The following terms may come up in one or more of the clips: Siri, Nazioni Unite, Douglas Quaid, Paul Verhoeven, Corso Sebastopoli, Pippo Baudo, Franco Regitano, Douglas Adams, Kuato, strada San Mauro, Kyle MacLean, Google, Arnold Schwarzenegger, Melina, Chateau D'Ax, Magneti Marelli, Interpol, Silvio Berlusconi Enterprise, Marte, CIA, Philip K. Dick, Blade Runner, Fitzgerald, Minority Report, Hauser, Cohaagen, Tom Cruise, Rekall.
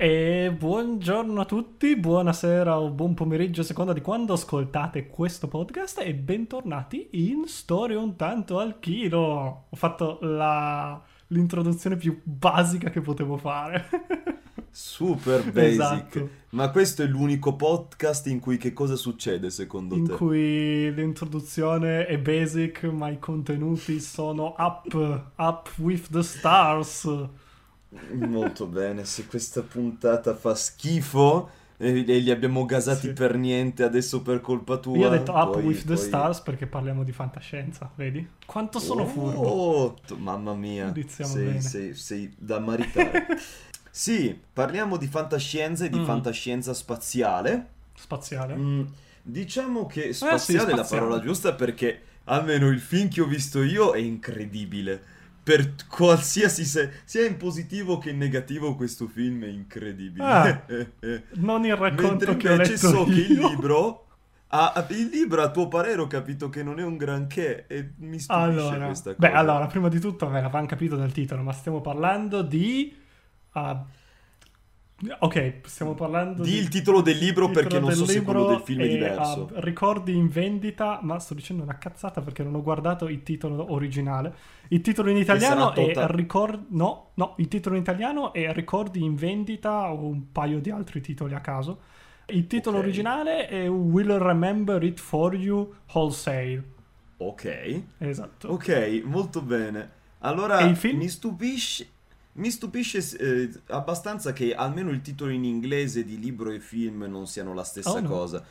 E buongiorno a tutti, buonasera o buon pomeriggio a seconda di quando ascoltate questo podcast e bentornati in Storie un tanto al chilo. Ho fatto l'introduzione più basica che potevo fare. Super basic. Esatto. Ma questo è l'unico podcast in cui che cosa succede secondo te? In cui l'introduzione è basic ma i contenuti sono up with the stars. Molto bene, se questa puntata fa schifo e li abbiamo gasati sì, per niente adesso per colpa tua. Io ho detto up with the stars perché parliamo di fantascienza, vedi? Quanto sono furbo! Mamma mia, sei da maritare. Sì, parliamo di fantascienza e di fantascienza spaziale. Spaziale? Diciamo che spaziale, sì, spaziale è la parola giusta perché almeno il film che ho visto io è incredibile. Per qualsiasi sia in positivo che in negativo questo film è incredibile. Non il racconto che ho letto che il libro a tuo parere ho capito che non è un granché e mi stupisce questa cosa. Beh, allora, prima di tutto me l'avevano capito dal titolo, ma stiamo parlando di... stiamo parlando di... il titolo del libro perché non so se quello del film è diverso. Ricordi in vendita, ma sto dicendo una cazzata perché non ho guardato il titolo originale. Il titolo in italiano è il titolo in italiano è Ricordi in vendita o un paio di altri titoli a caso. Il titolo originale è Will Remember It For You Wholesale. Ok. Esatto. Ok, molto bene. Allora, mi stupisce abbastanza che almeno il titolo in inglese di libro e film non siano la stessa cosa.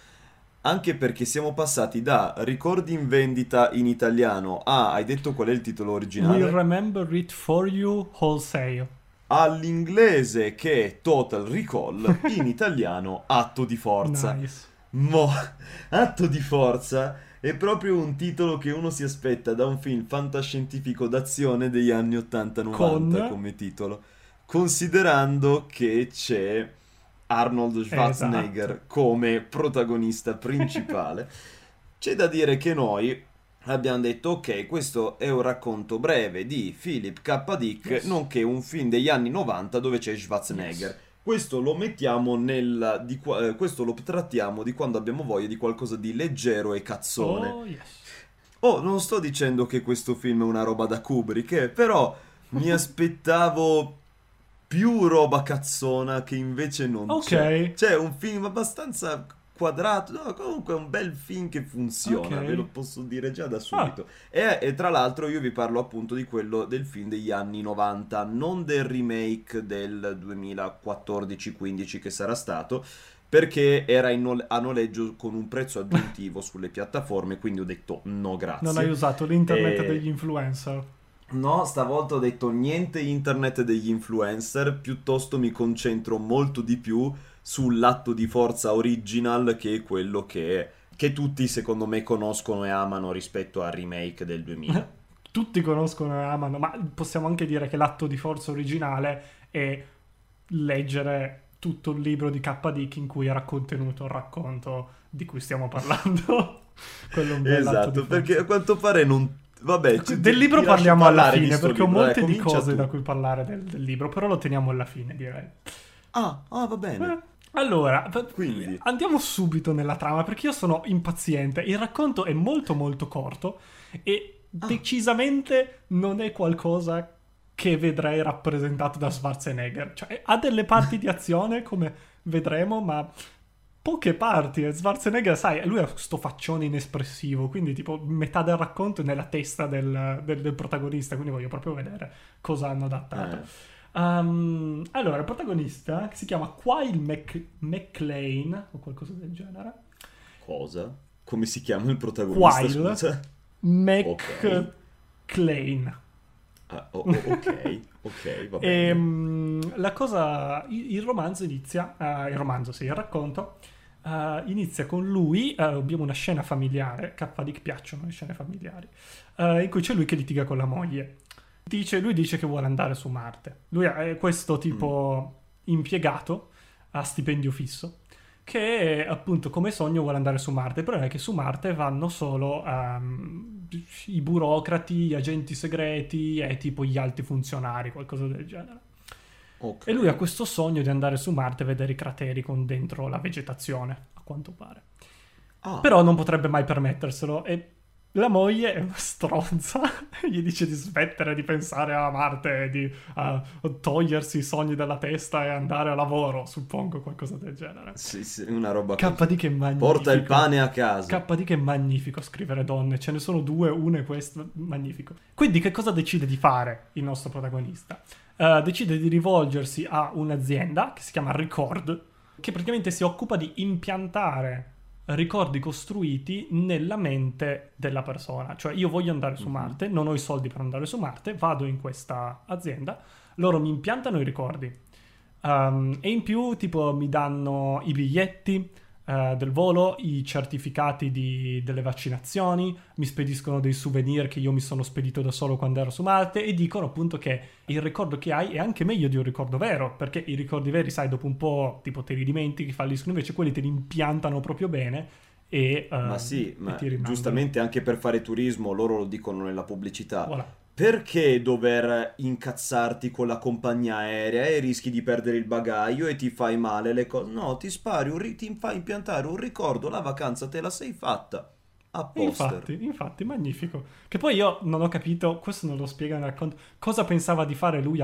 Anche perché siamo passati da Ricordi in vendita in italiano a, hai detto qual è il titolo originale? Will Remember It For You Wholesale. All'inglese che è Total Recall, in italiano Atto di Forza. Nice. Atto di Forza è proprio un titolo che uno si aspetta da un film fantascientifico d'azione degli anni 80-90 come titolo, considerando che c'è Arnold Schwarzenegger come protagonista principale. C'è da dire che noi abbiamo detto questo è un racconto breve di Philip K. Dick, nonché un film degli anni 90 dove c'è Schwarzenegger. Questo lo mettiamo questo lo trattiamo di quando abbiamo voglia di qualcosa di leggero e cazzone. Non sto dicendo che questo film è una roba da Kubrick, però mi aspettavo più roba cazzona che invece non c'è. C'è un film abbastanza quadrato, comunque è un bel film che funziona, ve lo posso dire già da subito. E tra l'altro io vi parlo appunto di quello del film degli anni 90, non del remake del 2014-15 che sarà stato, perché era a noleggio con un prezzo aggiuntivo sulle piattaforme, quindi ho detto no grazie. Non hai usato l'internet degli influencer? No, stavolta ho detto niente internet degli influencer, piuttosto mi concentro molto di più sull'atto di forza original, che è quello che tutti secondo me conoscono e amano rispetto al remake del 2000. Tutti conoscono e amano, ma possiamo anche dire che l'atto di forza originale è leggere tutto il libro di K. Dick in cui era contenuto il racconto di cui stiamo parlando. Quello è un bel atto di forza. Perché a quanto pare non... Vabbè, del libro parliamo alla fine, perché ho molte di cose da cui parlare del libro, però lo teniamo alla fine, direi. Va bene. Allora, quindi andiamo subito nella trama perché io sono impaziente. Il racconto è molto molto corto e decisamente non è qualcosa che vedrei rappresentato da Schwarzenegger. Cioè, ha delle parti di azione, come vedremo, ma poche parti. Schwarzenegger, sai, lui ha sto faccione inespressivo, quindi tipo metà del racconto è nella testa del protagonista, quindi voglio proprio vedere cosa hanno adattato. Allora, il protagonista, che si chiama Kyle MacLean o qualcosa del genere. Cosa? Come si chiama il protagonista? Kyle MacLean. Ok, va bene. La cosa, il romanzo inizia, il racconto inizia con lui, abbiamo una scena familiare, K. Dick piacciono le scene familiari, in cui c'è lui che litiga con la moglie. Lui dice che vuole andare su Marte. Lui è questo tipo impiegato a stipendio fisso che appunto come sogno vuole andare su Marte. Il problema è che su Marte vanno solo i burocrati, gli agenti segreti e tipo gli alti funzionari, qualcosa del genere. Okay. E lui ha questo sogno di andare su Marte e vedere i crateri con dentro la vegetazione, a quanto pare. Ah. Però non potrebbe mai permetterselo e la moglie è una stronza, gli dice di smettere di pensare a Marte, di togliersi i sogni dalla testa e andare a lavoro, suppongo, qualcosa del genere. Sì, sì, una roba così. Che magnifico. Porta il pane a casa. KD che è magnifico scrivere donne, ce ne sono due, una è questa, magnifico. Quindi che cosa decide di fare il nostro protagonista? Decide di rivolgersi a un'azienda che si chiama Record, che praticamente si occupa di impiantare ricordi costruiti nella mente della persona. Cioè io voglio andare su Marte, non ho i soldi per andare su Marte, vado in questa azienda, loro mi impiantano i ricordi e in più tipo mi danno i biglietti del volo, i certificati delle vaccinazioni, mi spediscono dei souvenir che io mi sono spedito da solo quando ero su Marte e dicono appunto che il ricordo che hai è anche meglio di un ricordo vero, perché i ricordi veri, sai, dopo un po' tipo te li dimentichi, falliscono, invece quelli te li impiantano proprio bene e ma sì, ma giustamente anche per fare turismo loro lo dicono nella pubblicità. Voilà. Perché dover incazzarti con la compagnia aerea e rischi di perdere il bagaglio e ti fai male le cose? No, ti spari, ti fai impiantare un ricordo, la vacanza te la sei fatta. A poster. Infatti, magnifico. Che poi io non ho capito, questo non lo spiega nel racconto, cosa pensava di fare lui,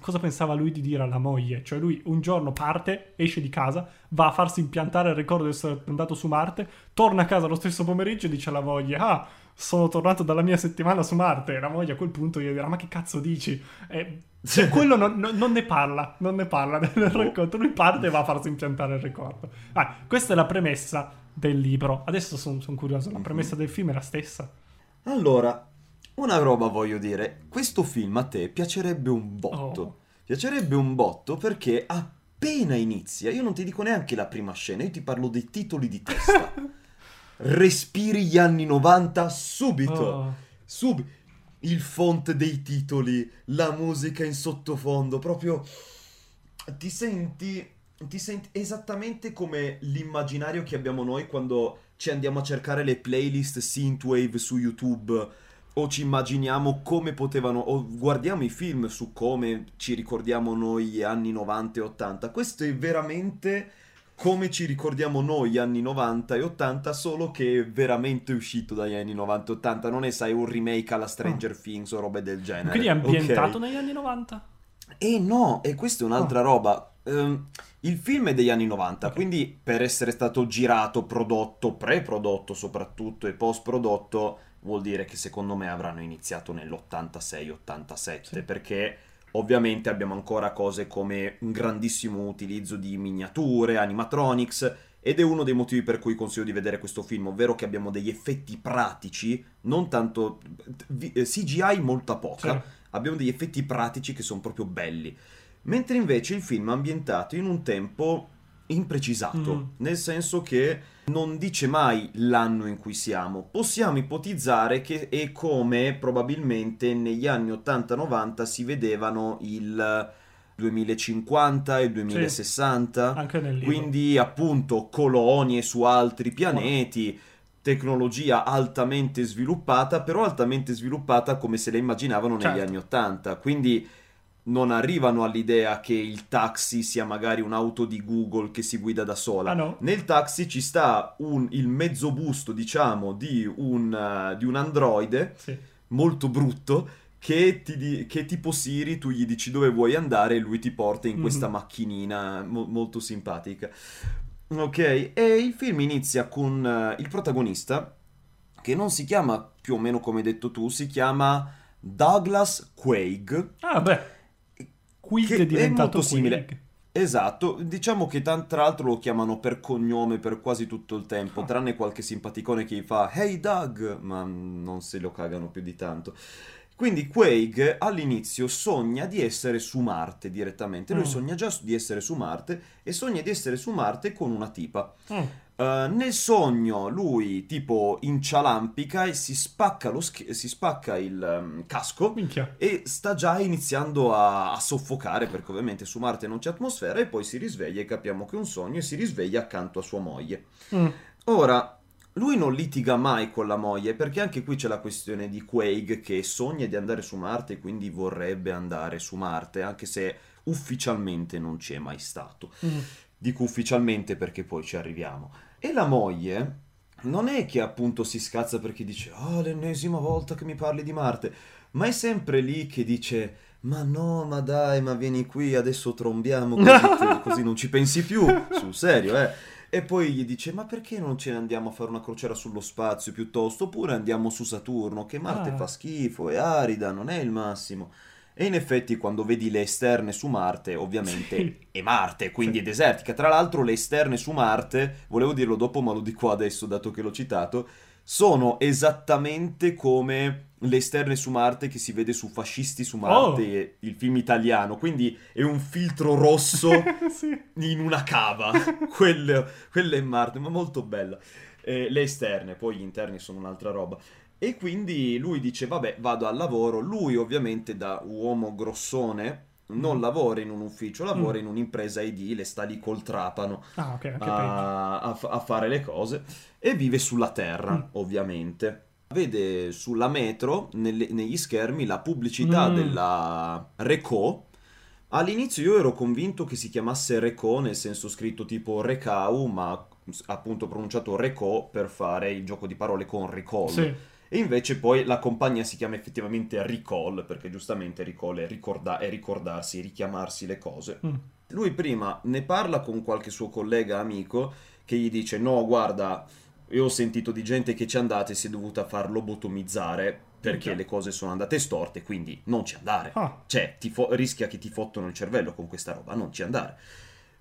cosa pensava lui di dire alla moglie. Cioè lui un giorno parte, esce di casa, va a farsi impiantare il ricordo di essere andato su Marte, torna a casa lo stesso pomeriggio e dice alla moglie, ah, sono tornato dalla mia settimana su Marte. E la moglie a quel punto gli dirà, ma che cazzo dici? E quello non ne parla del racconto. Lui parte e va a farsi impiantare il ricordo. Ah, questa è la premessa del libro. Adesso sono curioso, la premessa del film è la stessa? Allora, una roba voglio dire, questo film a te piacerebbe un botto. Oh. Piacerebbe un botto perché appena inizia, io non ti dico neanche la prima scena, io ti parlo dei titoli di testa. Respiri gli anni 90 subito. Oh. Il font dei titoli, la musica in sottofondo, proprio ti senti esattamente come l'immaginario che abbiamo noi quando ci andiamo a cercare le playlist synthwave su YouTube o ci immaginiamo come potevano, o guardiamo i film su come ci ricordiamo noi gli anni 90 e 80. Questo è veramente come ci ricordiamo noi anni 90 e 80, solo che è veramente uscito dagli anni 90 e 80, non è, sai, un remake alla Stranger Things o robe del genere. Quindi è ambientato negli anni 90? E no, e questa è un'altra roba. Il film è degli anni 90, quindi per essere stato girato, prodotto, pre-prodotto soprattutto e post-prodotto, vuol dire che secondo me avranno iniziato nell'86-87, sì. Perché ovviamente abbiamo ancora cose come un grandissimo utilizzo di miniature, animatronics, ed è uno dei motivi per cui consiglio di vedere questo film, ovvero che abbiamo degli effetti pratici, non tanto CGI molta poca, sì. Abbiamo degli effetti pratici che sono proprio belli, mentre invece il film è ambientato in un tempo imprecisato, nel senso che non dice mai l'anno in cui siamo. Possiamo ipotizzare che è come probabilmente negli anni 80-90 si vedevano il 2050 e il 2060, sì, anche nel libro. Quindi appunto colonie su altri pianeti, tecnologia altamente sviluppata, però altamente sviluppata come se la immaginavano negli anni 80, quindi non arrivano all'idea che il taxi sia magari un'auto di Google che si guida da sola. Ah, no. Nel taxi ci sta il mezzo busto, diciamo, di un androide, sì, molto brutto, che tipo Siri tu gli dici dove vuoi andare e lui ti porta in questa macchinina molto simpatica. Ok, e il film inizia con il protagonista, che non si chiama più o meno come hai detto tu, si chiama Douglas Quaid. Ah, beh. Che è diventato molto simile. Quig. Esatto, diciamo che tra l'altro lo chiamano per cognome per quasi tutto il tempo, tranne qualche simpaticone che gli fa "Hey Doug", ma non se lo cagano più di tanto. Quindi Quaid all'inizio sogna di essere su Marte direttamente, lui sogna già di essere su Marte e sogna di essere su Marte con una tipa. Nel sogno lui tipo incialampica e si spacca il casco. Minchia. E sta già iniziando a soffocare, perché ovviamente su Marte non c'è atmosfera, e poi si risveglia e capiamo che è un sogno e si risveglia accanto a sua moglie. Ora, lui non litiga mai con la moglie, perché anche qui c'è la questione di Quaid che sogna di andare su Marte, quindi vorrebbe andare su Marte, anche se ufficialmente non c'è mai stato. Mm. Dico ufficialmente perché poi ci arriviamo. E la moglie non è che appunto si scazza perché dice «Oh, l'ennesima volta che mi parli di Marte», ma è sempre lì che dice «Ma no, ma dai, ma vieni qui, adesso trombiamo così, così non ci pensi più», sul serio, eh. E poi gli dice «Ma perché non ce ne andiamo a fare una crociera sullo spazio piuttosto? Oppure andiamo su Saturno, che Marte fa schifo, è arida, non è il massimo». E in effetti quando vedi le esterne su Marte, ovviamente sì, è Marte, quindi sì, è desertica. Tra l'altro le esterne su Marte, volevo dirlo dopo ma lo dico adesso dato che l'ho citato, sono esattamente come le esterne su Marte che si vede su Fascisti su Marte, il film italiano. Quindi è un filtro rosso sì, in una cava, quello è Marte, ma molto bella. Le esterne, poi gli interni sono un'altra roba. E quindi lui dice vabbè vado al lavoro, lui ovviamente da uomo grossone non lavora in un ufficio, lavora in un'impresa edile, sta lì col trapano a fare le cose e vive sulla terra ovviamente. Vede sulla metro, negli schermi, la pubblicità della Rekall. All'inizio io ero convinto che si chiamasse Rekall, nel senso scritto tipo Rekau, ma appunto pronunciato Rekall per fare il gioco di parole con Recall. Sì. E invece poi la compagnia si chiama effettivamente Recall, perché giustamente Recall è, è ricordarsi, richiamarsi le cose. Mm. Lui prima ne parla con qualche suo collega amico che gli dice no guarda, io ho sentito di gente che ci è andata e si è dovuta far lobotomizzare perché le cose sono andate storte, quindi non ci andare. Cioè rischia che ti fottono il cervello con questa roba, non ci andare.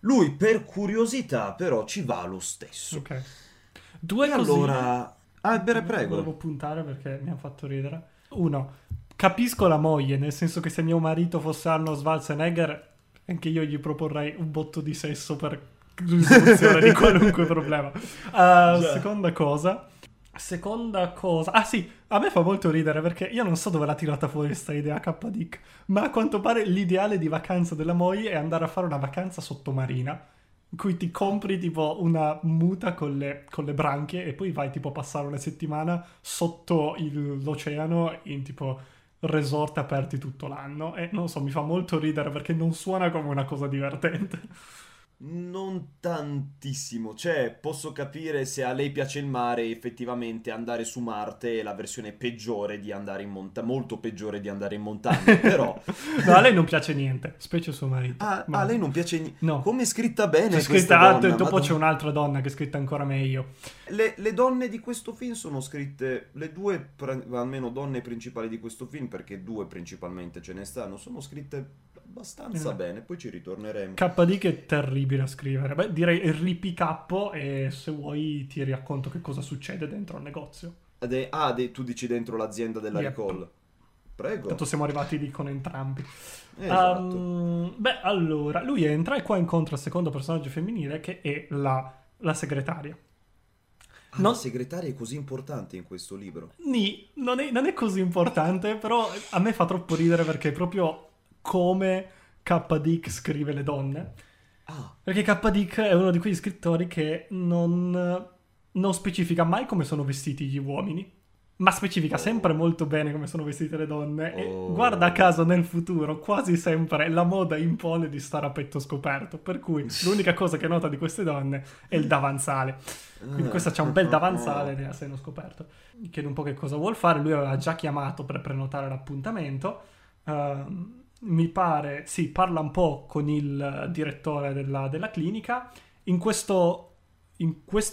Lui per curiosità però ci va lo stesso. Ok. Due cose. Allora prego. Volevo puntare perché mi ha fatto ridere. Uno, capisco la moglie, nel senso che se mio marito fosse Arnold Schwarzenegger, anche io gli proporrei un botto di sesso per risoluzione di qualunque problema. Seconda cosa. Ah sì, a me fa molto ridere perché io non so dove l'ha tirata fuori questa idea K. Dick, ma a quanto pare l'ideale di vacanza della moglie è andare a fare una vacanza sottomarina, in cui ti compri tipo una muta con le branchie e poi vai tipo a passare una settimana sotto l'oceano in tipo resort aperti tutto l'anno. E non so, mi fa molto ridere perché non suona come una cosa divertente. Non tantissimo, cioè posso capire se a lei piace il mare, effettivamente andare su Marte è la versione peggiore di andare in montagna, molto peggiore di andare in montagna, però... No, a lei non piace niente, specie suo marito. Ma a lei non piace niente? No. Come è scritta bene questa donna? Dopo Madonna. C'è un'altra donna che è scritta ancora meglio. Le donne di questo film sono scritte, le due, almeno donne principali di questo film, perché due principalmente ce ne stanno, sono scritte... abbastanza bene, poi ci ritorneremo. KD che è terribile a scrivere. Beh, direi ripicappo e se vuoi ti racconto che cosa succede dentro al negozio. Tu dici dentro l'azienda della Recall. Prego. Tanto siamo arrivati lì con entrambi. Esatto. Beh, allora, lui entra e qua incontra il secondo personaggio femminile che è la segretaria. No. La segretaria è così importante in questo libro? Non è così importante, però a me fa troppo ridere perché è proprio... come K. Dick scrive le donne. Perché K. Dick è uno di quegli scrittori che non specifica mai come sono vestiti gli uomini, ma specifica sempre molto bene come sono vestite le donne. E guarda caso nel futuro quasi sempre la moda impone di stare a petto scoperto, per cui l'unica cosa che nota di queste donne è il davanzale. Quindi questa c'ha un bel davanzale a seno scoperto. Chiede un po' che cosa vuol fare. Lui aveva già chiamato per prenotare l'appuntamento. Mi pare, sì, parla un po' con il direttore della clinica. In questo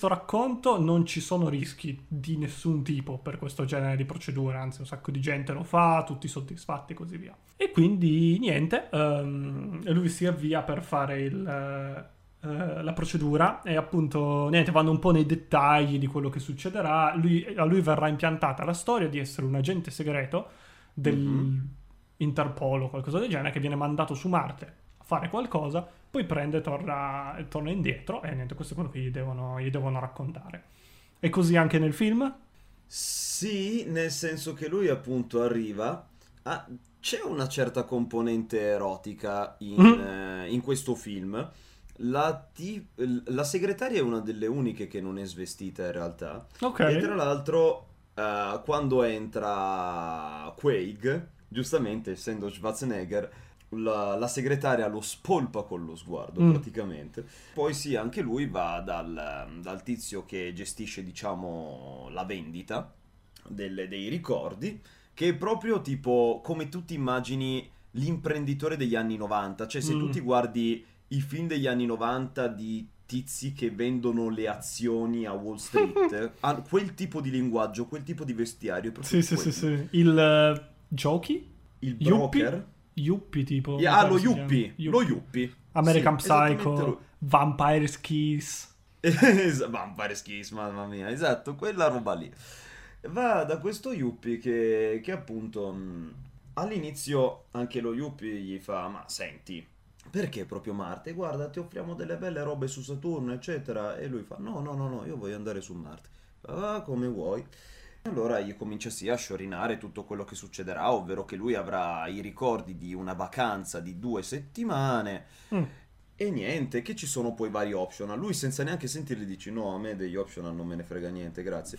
racconto non ci sono rischi di nessun tipo per questo genere di procedure, anzi un sacco di gente lo fa, tutti soddisfatti e così via. E quindi niente, lui si avvia per fare la procedura e appunto niente, vanno un po' nei dettagli di quello che succederà. A lui verrà impiantata la storia di essere un agente segreto del... Mm-hmm. Interpol o qualcosa del genere, che viene mandato su Marte a fare qualcosa, poi prende e torna indietro e niente, questo è quello che gli devono raccontare. E così anche nel film? Sì, nel senso che lui appunto arriva a... C'è una certa componente erotica in questo film. La segretaria è una delle uniche che non è svestita in realtà. Okay. E tra l'altro quando entra Quaid, giustamente essendo Schwarzenegger la segretaria lo spolpa con lo sguardo praticamente. Poi sì, anche lui va dal tizio che gestisce, diciamo, la vendita dei ricordi, che è proprio tipo come tu ti immagini l'imprenditore degli anni 90. Cioè, se tu ti guardi i film degli anni 90 di tizi che vendono le azioni a Wall Street, hanno quel tipo di linguaggio, quel tipo di vestiario. Sì. Il giochi? Il broker? Yuppie tipo. Lo Yuppie. Lo Yuppie. American Psycho, Vampire's Kiss. Vampire's Kiss, mamma mia. Esatto, quella roba lì. Va da questo Yuppie che appunto... all'inizio anche lo Yuppie gli fa: ma senti, perché proprio Marte? Guarda, ti offriamo delle belle robe su Saturno, eccetera. E lui fa: no, io voglio andare su Marte. Ah, come vuoi. Allora gli comincia a sciorinare tutto quello che succederà, ovvero che lui avrà i ricordi di una vacanza di 2 settimane. E niente, che ci sono poi vari optional. Lui, senza neanche sentirli, dice: no, a me degli optional non me ne frega niente, grazie.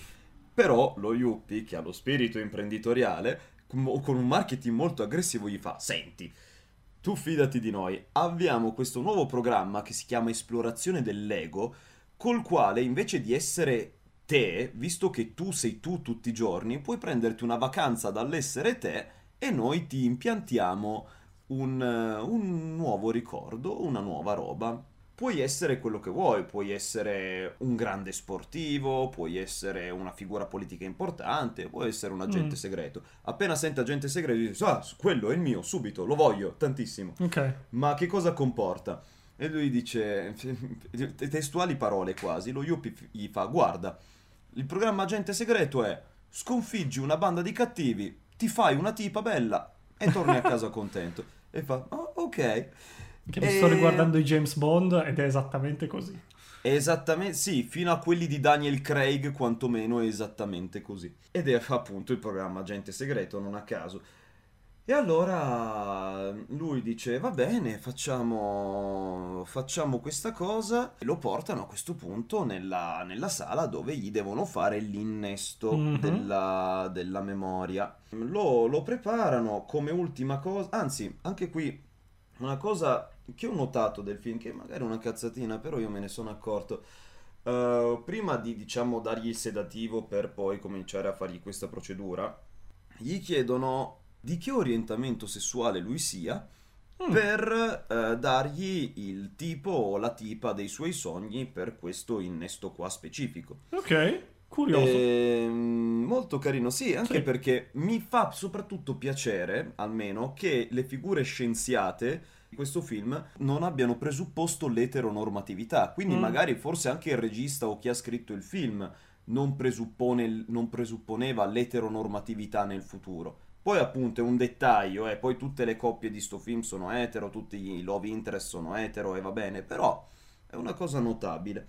Però lo Yuppie, che ha lo spirito imprenditoriale, con un marketing molto aggressivo, gli fa: senti, tu fidati di noi, avviamo questo nuovo programma che si chiama Esplorazione dell'Ego, col quale invece di essere te, visto che tu sei tu tutti i giorni, puoi prenderti una vacanza dall'essere te e noi ti impiantiamo un nuovo ricordo, una nuova roba. Puoi essere quello che vuoi, puoi essere un grande sportivo, puoi essere una figura politica importante, puoi essere un agente segreto. Appena sente agente segreto dice: ah, quello è il mio, subito, lo voglio, tantissimo. Okay. Ma che cosa comporta? E lui dice, testuali parole quasi, lo Yuppie gli fa: guarda, il programma agente segreto è: sconfiggi una banda di cattivi, ti fai una tipa bella e torni a casa contento. E fa: oh, ok. Che mi sto riguardando i James Bond ed è esattamente così. Esattamente, sì, fino a quelli di Daniel Craig quantomeno è esattamente così. Ed è appunto il programma Agente Segreto, non a caso. E allora lui dice: va bene, facciamo questa cosa. E lo portano a questo punto nella sala dove gli devono fare l'innesto della memoria. Lo preparano come ultima cosa, anzi, anche qui... una cosa che ho notato del film, che magari è una cazzatina, però io me ne sono accorto, prima di, diciamo, dargli il sedativo per poi cominciare a fargli questa procedura, gli chiedono di che orientamento sessuale lui sia per dargli il tipo o la tipa dei suoi sogni per questo innesto qua specifico. Ok, curioso. Molto carino, sì, anche perché mi fa soprattutto piacere, almeno, che le figure scienziate di questo film non abbiano presupposto l'eteronormatività. Quindi magari forse anche il regista o chi ha scritto il film non presupponeva l'eteronormatività nel futuro. Poi appunto è un dettaglio, poi tutte le coppie di sto film sono etero, tutti i love interest sono etero e va bene, però è una cosa notabile.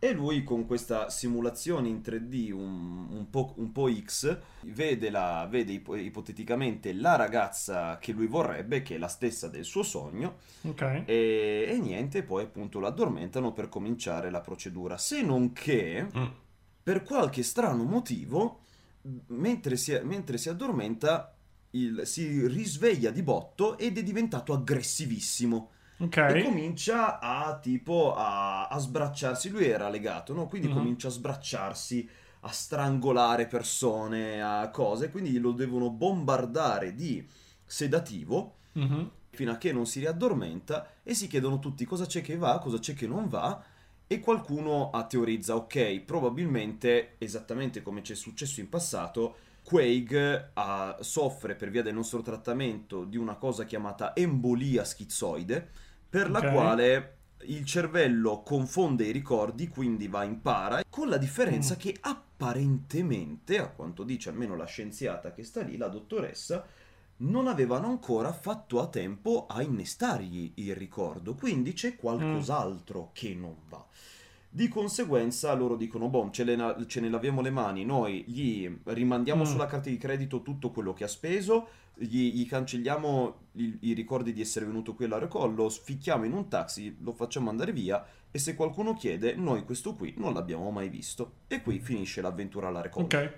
E lui, con questa simulazione in 3D un po' X, vede ipoteticamente la ragazza che lui vorrebbe, che è la stessa del suo sogno. Okay. E niente, poi appunto lo addormentano per cominciare la procedura. Se non che, per qualche strano motivo, mentre si addormenta, si risveglia di botto ed è diventato aggressivissimo. Okay. E comincia a sbracciarsi. Lui era legato, no? Quindi comincia a sbracciarsi, a strangolare persone, a cose. Quindi lo devono bombardare di sedativo fino a che non si riaddormenta. E si chiedono tutti cosa c'è che va, cosa c'è che non va. E qualcuno teorizza: ok, probabilmente, esattamente come ci è successo in passato, Quaid soffre, per via del nostro trattamento, di una cosa chiamata embolia schizoide, per la quale il cervello confonde i ricordi, quindi va in para, con la differenza che apparentemente, a quanto dice almeno la scienziata che sta lì, la dottoressa, non avevano ancora fatto a tempo a innestargli il ricordo, quindi c'è qualcos'altro che non va. Di conseguenza loro dicono: boh, ce ne laviamo le mani, noi gli rimandiamo sulla carta di credito tutto quello che ha speso, gli cancelliamo i ricordi di essere venuto qui alla Rekall, lo sficchiamo in un taxi, lo facciamo andare via, e se qualcuno chiede, noi questo qui non l'abbiamo mai visto. E qui finisce l'avventura alla Rekall.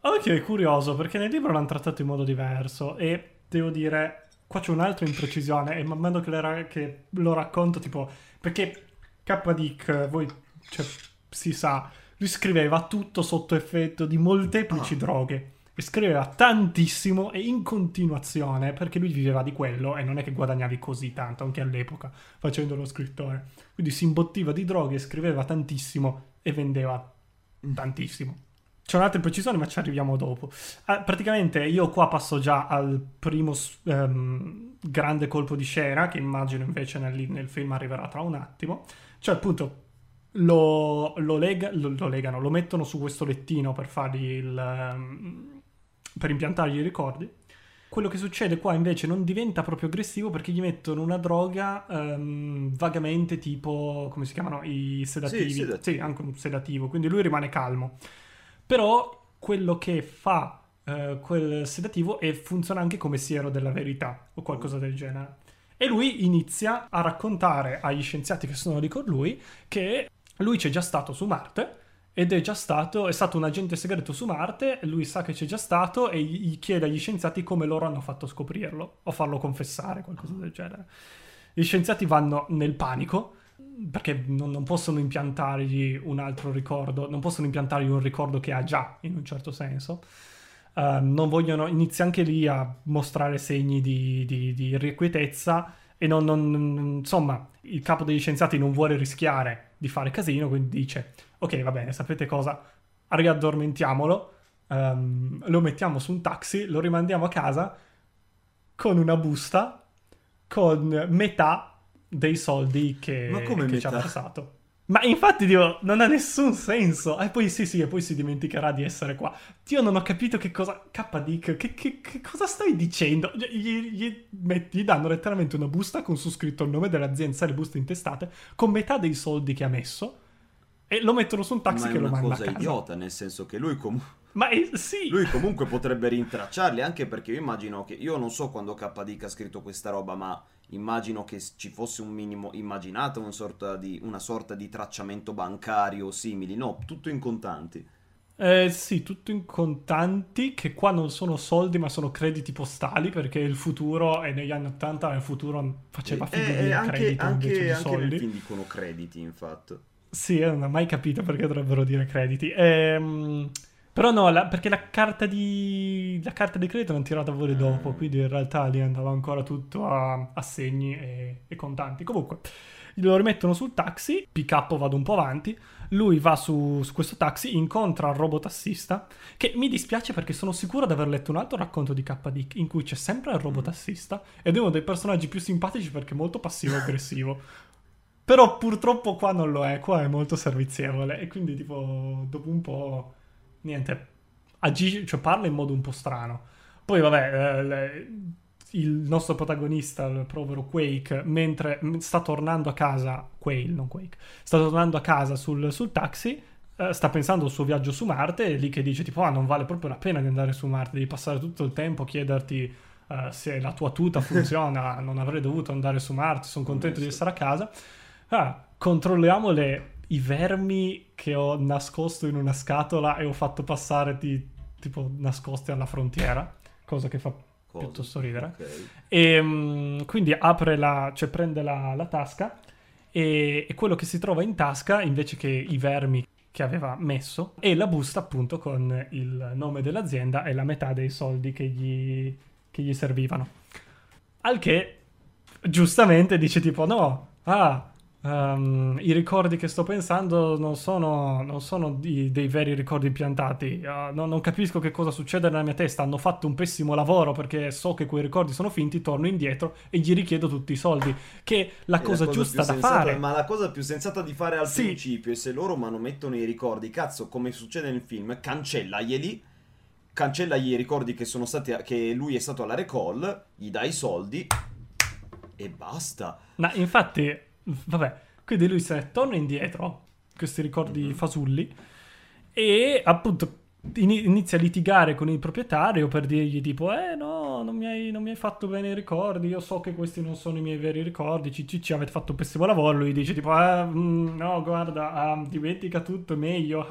Ok, curioso, perché nel libro l'hanno trattato in modo diverso e devo dire Qua c'è un'altra imprecisione e man mano che lo racconto, tipo, perché K. Dick, voi, cioè, si sa, lui scriveva tutto sotto effetto di molteplici droghe. E scriveva tantissimo e in continuazione, perché lui viveva di quello e non è che guadagnavi così tanto, anche all'epoca, facendo lo scrittore. Quindi si imbottiva di droghe, scriveva tantissimo e vendeva tantissimo. C'è un'altra imprecisione, ma ci arriviamo dopo. Praticamente io qua passo già al primo grande colpo di scena, che immagino invece nel film arriverà tra un attimo. Cioè appunto... lo mettono su questo lettino per fargli per impiantargli i ricordi. Quello che succede qua invece non diventa proprio aggressivo, perché gli mettono una droga vagamente tipo, come si chiamano, i sedativi. Sì, anche un sedativo, quindi lui rimane calmo. Però quello che fa quel sedativo e funziona anche come siero della verità o qualcosa del genere. E lui inizia a raccontare agli scienziati che sono lì con lui che lui c'è già stato su Marte ed è stato un agente segreto su Marte. Lui sa che c'è già stato e gli chiede agli scienziati come loro hanno fatto a scoprirlo o farlo confessare, qualcosa del genere. Gli scienziati vanno nel panico perché non possono impiantargli un altro ricordo, non possono impiantargli un ricordo che ha già, in un certo senso. Non vogliono, inizia anche lì a mostrare segni di irrequietezza e insomma il capo degli scienziati non vuole rischiare di fare casino, quindi dice ok, va bene, sapete cosa, riaddormentiamolo, lo mettiamo su un taxi, lo rimandiamo a casa con una busta con metà dei soldi che ci ha passato. Ma infatti, Dio, non ha nessun senso. E poi si dimenticherà di essere qua. Dio, non ho capito che cosa... K. Dick, che cosa stai dicendo? Gli danno letteralmente una busta con su scritto il nome dell'azienda e le buste intestate, con metà dei soldi che ha messo, e lo mettono su un taxi che lo manda a casa. Ma è una cosa idiota, nel senso che lui comunque... Lui comunque potrebbe rintracciarli, anche perché io immagino che... Io non so quando K. Dick ha scritto questa roba, ma... Immagino che ci fosse un minimo, immaginate una sorta di tracciamento bancario simili, no? Tutto in contanti. Sì, tutto in contanti, che qua non sono soldi ma sono crediti postali, perché il futuro, e negli anni 80 il futuro faceva figurine credito invece di soldi. Anche nel film dicono crediti, infatti. Sì, non ho mai capito perché dovrebbero dire crediti. Però no, perché la carta di credito l'hanno tirata fuori dopo, quindi in realtà lì andava ancora tutto a segni e contanti. Comunque, lo rimettono sul taxi, pick up, vado un po' avanti, lui va su questo taxi, incontra il robotassista, che mi dispiace perché sono sicuro di aver letto un altro racconto di K. Dick in cui c'è sempre il robotassista ed è uno dei personaggi più simpatici perché è molto passivo-aggressivo. Però purtroppo qua non lo è, qua è molto servizievole e quindi tipo dopo un po'... Niente, agisce, cioè parla in modo un po' strano. Poi vabbè, il nostro protagonista, il povero Quake, mentre sta tornando a casa, Quail, non Quake, sta tornando a casa sul taxi, sta pensando al suo viaggio su Marte, e lì che dice tipo, non vale proprio la pena di andare su Marte, devi passare tutto il tempo a chiederti se la tua tuta funziona, non avrei dovuto andare su Marte, sono contento di essere a casa. Controlliamo i vermi che ho nascosto in una scatola e ho fatto passare tipo nascosti alla frontiera, cosa che fa piuttosto ridere. Okay. E quindi apre prende la tasca e quello che si trova in tasca, invece che i vermi che aveva messo, è la busta appunto con il nome dell'azienda e la metà dei soldi che gli servivano. Al che giustamente dice tipo no, i ricordi che sto pensando non sono dei veri ricordi impiantati, non capisco che cosa succede nella mia testa, hanno fatto un pessimo lavoro perché so che quei ricordi sono finti, torno indietro e gli richiedo tutti i soldi, che è la cosa giusta da fare, ma la cosa più sensata di fare al principio. E se loro manomettono i ricordi, cazzo, come succede nel film, cancellagli i ricordi che lui è stato alla Rekall, gli dai i soldi e basta. Ma infatti vabbè, quindi lui se ne torna indietro, questi ricordi fasulli, e appunto inizia a litigare con il proprietario per dirgli tipo no, non mi hai fatto bene i ricordi, io so che questi non sono i miei veri ricordi, ci avete fatto un pessimo lavoro. Lui dice tipo no, guarda, dimentica tutto, meglio,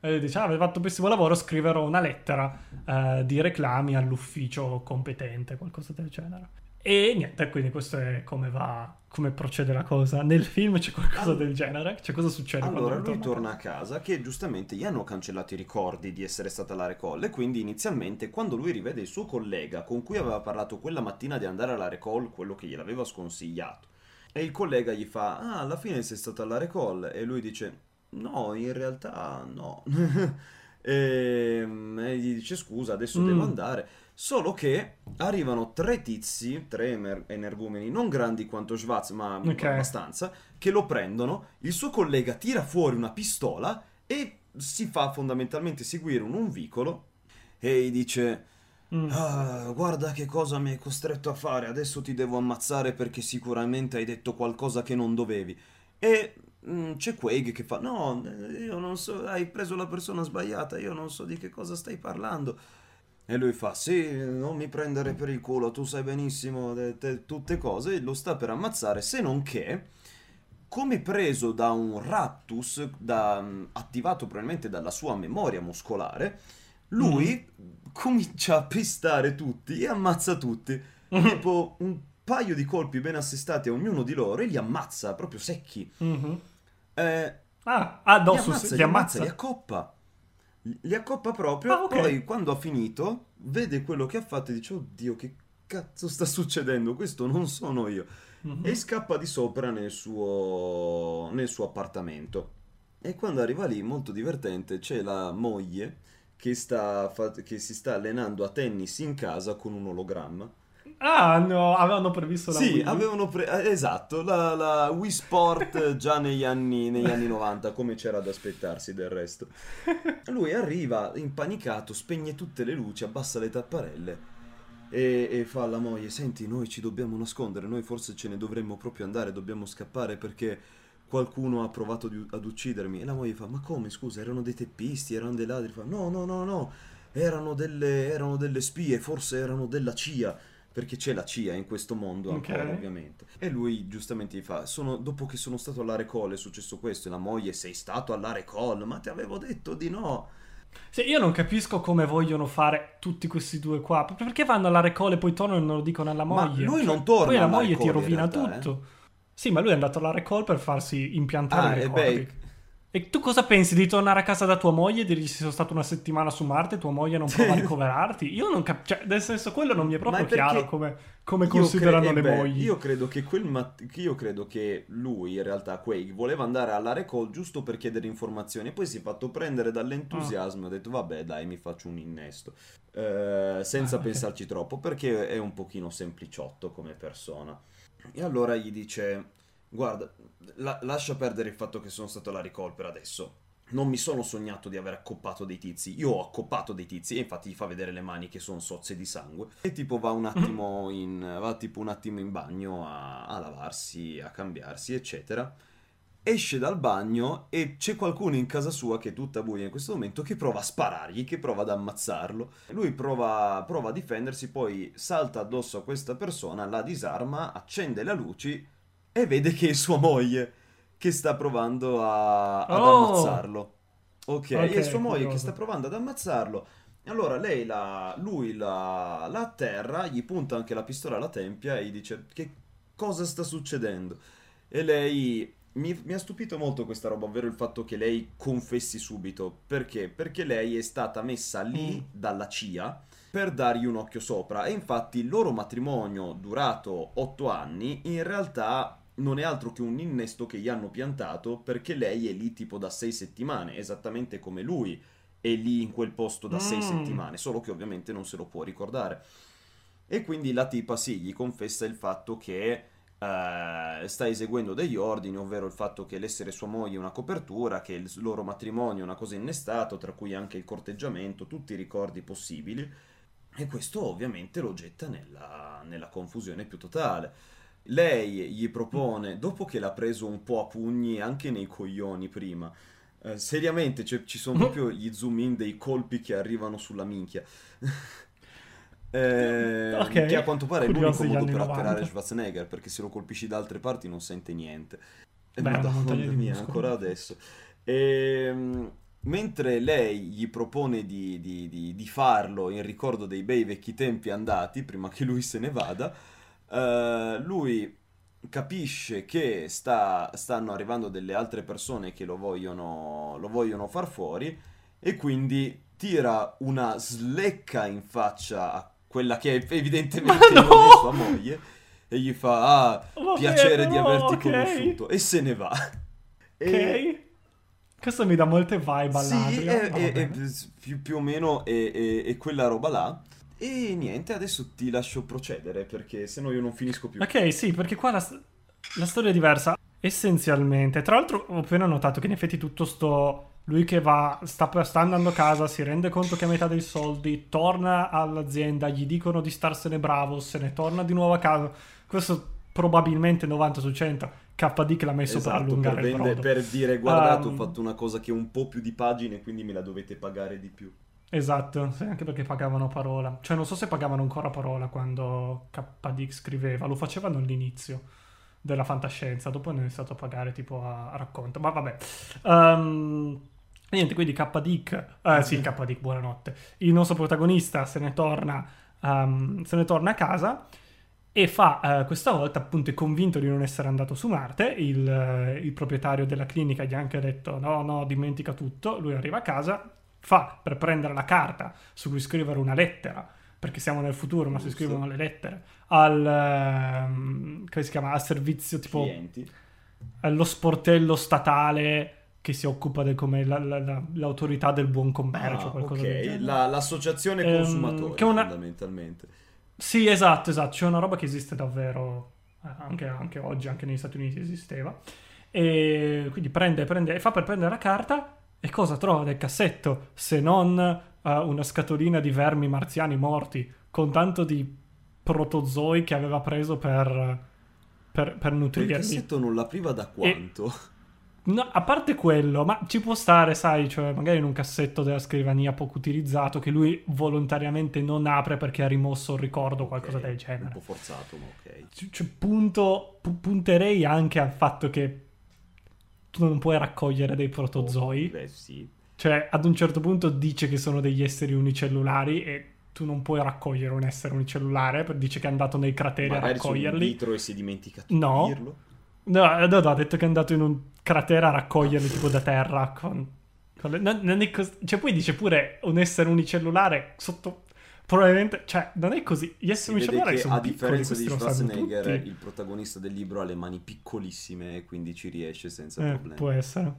e dice avete fatto un pessimo lavoro, scriverò una lettera di reclami all'ufficio competente, qualcosa del genere. E niente, quindi questo è come procede la cosa. Nel film c'è qualcosa del genere? Cioè, cosa succede? Allora lui torna a casa, che giustamente gli hanno cancellato i ricordi di essere stata la Rekall, e quindi inizialmente quando lui rivede il suo collega con cui aveva parlato quella mattina di andare alla Rekall, quello che gliel'aveva sconsigliato, e il collega gli fa alla fine sei stata alla Rekall, e lui dice no, in realtà no e gli dice scusa, adesso devo andare. Solo che arrivano tre tizi, tre energumeni non grandi quanto Schwarz, ma abbastanza, che lo prendono. Il suo collega tira fuori una pistola e si fa fondamentalmente seguire un vicolo, e dice guarda che cosa mi hai costretto a fare, adesso ti devo ammazzare perché sicuramente hai detto qualcosa che non dovevi. E c'è Quaid che fa no, io non so, hai preso la persona sbagliata, io non so di che cosa stai parlando. E lui fa sì, non mi prendere per il culo, tu sai benissimo tutte cose, e lo sta per ammazzare, se non che, come preso da un raptus, attivato probabilmente dalla sua memoria muscolare, lui comincia a pestare tutti e ammazza tutti, tipo un paio di colpi ben assestati a ognuno di loro, e li ammazza proprio secchi. Li accoppa. Li accoppa proprio, poi quando ha finito vede quello che ha fatto e dice oddio che cazzo sta succedendo, questo non sono io, e scappa di sopra nel suo appartamento. E quando arriva lì, molto divertente, c'è la moglie che si sta allenando a tennis in casa con un ologramma. Ah no, avevano previsto la Wii. Esatto, la Wii Sport già negli anni 90, come c'era da aspettarsi del resto. Lui arriva impanicato, spegne tutte le luci, abbassa le tapparelle e fa alla moglie, senti, noi ci dobbiamo nascondere, noi forse ce ne dovremmo proprio andare, dobbiamo scappare perché qualcuno ha provato ad uccidermi. E la moglie fa, ma come, scusa, erano dei teppisti, erano dei ladri? Fa, no, erano delle spie, forse erano della CIA. Perché c'è la CIA in questo mondo ancora, ovviamente. E lui giustamente gli fa, dopo che sono stato alla Rekall è successo questo. E la moglie, sei stato alla Rekall? Ma ti avevo detto di no. Sì, io non capisco come vogliono fare tutti questi due qua. Perché vanno alla Rekall e poi tornano e non lo dicono alla moglie? Ma lui non torna. Poi la moglie ti rovina tutto. Sì, ma lui è andato alla Rekall per farsi impiantare i ricordi. E tu cosa pensi di tornare a casa da tua moglie e dirgli se sono stato una settimana su Marte e tua moglie non prova a ricoverarti? Io non capisco, cioè, nel senso, quello non mi è proprio chiaro come considerano le mogli. Io credo che lui, in realtà, Quaid, voleva andare alla Rekall giusto per chiedere informazioni, e poi si è fatto prendere dall'entusiasmo e ha detto vabbè dai, mi faccio un innesto, senza pensarci troppo, perché è un pochino sempliciotto come persona. E allora gli dice, guarda, lascia perdere il fatto che sono stato alla Rekall per adesso. Non mi sono sognato di aver accoppato dei tizi. Io ho accoppato dei tizi, e infatti gli fa vedere le mani che sono sozze di sangue. E tipo va un attimo in bagno a lavarsi, a cambiarsi, eccetera. Esce dal bagno e c'è qualcuno in casa sua, che è tutta buia in questo momento, che prova a sparargli, che prova ad ammazzarlo. Lui prova a difendersi, poi salta addosso a questa persona, la disarma, accende la luce e vede che è sua moglie che sta provando ad ammazzarlo. Ok, è sua moglie che sta provando ad ammazzarlo. Allora lei lui la atterra, gli punta anche la pistola alla tempia e gli dice che cosa sta succedendo. E lei, mi ha stupito molto questa roba, ovvero il fatto che lei confessi subito. Perché? Perché lei è stata messa lì dalla CIA per dargli un occhio sopra. E infatti il loro matrimonio, durato 8 anni, in realtà non è altro che un innesto che gli hanno piantato, perché lei è lì tipo da 6 settimane, esattamente come lui è lì in quel posto da 6 settimane, solo che ovviamente non se lo può ricordare. E quindi la tipa gli confessa il fatto che sta eseguendo degli ordini, ovvero il fatto che l'essere sua moglie è una copertura, che il loro matrimonio è una cosa innestata, tra cui anche il corteggiamento, tutti i ricordi possibili. E questo ovviamente lo getta nella confusione più totale. Lei gli propone, dopo che l'ha preso un po' a pugni anche nei coglioni prima, Seriamente, cioè, ci sono proprio gli zoom in dei colpi che arrivano sulla minchia. Okay. Che a quanto pare curioso è l'unico modo per 90. Atterrare Schwarzenegger, perché se lo colpisci da altre parti non sente niente. Madonna mia, ancora adesso. Mentre lei gli propone di farlo in ricordo dei bei vecchi tempi andati, prima che lui se ne vada, lui capisce che stanno arrivando delle altre persone che lo vogliono far fuori, e quindi tira una slecca in faccia a quella che è evidentemente non è sua moglie, e gli fa piacere di averti conosciuto, e se ne va. Ok. Questo mi dà molte vibe all'altro. Sì, più o meno è quella roba là. E niente, adesso ti lascio procedere, perché sennò io non finisco più. Ok, sì, perché qua la storia è diversa essenzialmente. Tra l'altro ho appena notato che in effetti tutto sto... Lui che sta andando a casa, si rende conto che ha metà dei soldi, torna all'azienda, gli dicono di starsene bravo, se ne torna di nuovo a casa. Questo probabilmente 90 su 100 KD che l'ha messo, esatto, per allungare il brodo, per dire guardate, ho fatto una cosa che è un po' più di pagine, quindi me la dovete pagare di più. Esatto, sì, anche perché pagavano parola. Cioè non so se pagavano ancora parola quando KD scriveva, lo facevano all'inizio della fantascienza, dopo hanno iniziato a pagare tipo a racconto, ma vabbè. Niente, quindi K Dick, buonanotte. Il nostro protagonista se ne torna a casa e fa, questa volta appunto è convinto di non essere andato su Marte. Il proprietario della clinica gli ha anche detto no, dimentica tutto. Lui arriva a casa, fa per prendere la carta su cui scrivere una lettera, perché siamo nel futuro, ma si scrivono le lettere al servizio, tipo clienti, allo sportello statale che si occupa del l'autorità del buon commercio, qualcosa del genere. L'associazione consumatori, fondamentalmente. Sì, esatto, c'è una roba che esiste davvero anche oggi, anche negli Stati Uniti esisteva. E quindi prende e fa per prendere la carta, e cosa trova nel cassetto se non una scatolina di vermi marziani morti con tanto di protozoi che aveva preso per nutrirli. Il cassetto non l'apriva da quanto? No, a parte quello, ma ci può stare, sai, cioè magari in un cassetto della scrivania poco utilizzato che lui volontariamente non apre perché ha rimosso il ricordo, qualcosa del genere. Un po' forzato, ma ok. Cioè, punterei anche al fatto che tu non puoi raccogliere dei protozoi. Beh, sì. Cioè, ad un certo punto dice che sono degli esseri unicellulari e tu non puoi raccogliere un essere unicellulare, dice che è andato nei crateri magari a raccoglierli. Magari sono in vitro e si è dimenticato di dirlo. No, ha detto che è andato in un cratera a raccoglierli tipo da terra cioè poi dice pure un essere unicellulare sotto, probabilmente, cioè non è così, gli esseri unicellulari sono piccoli, a differenza di Schwarzenegger. Il protagonista del libro ha le mani piccolissime e quindi ci riesce senza problemi, può essere,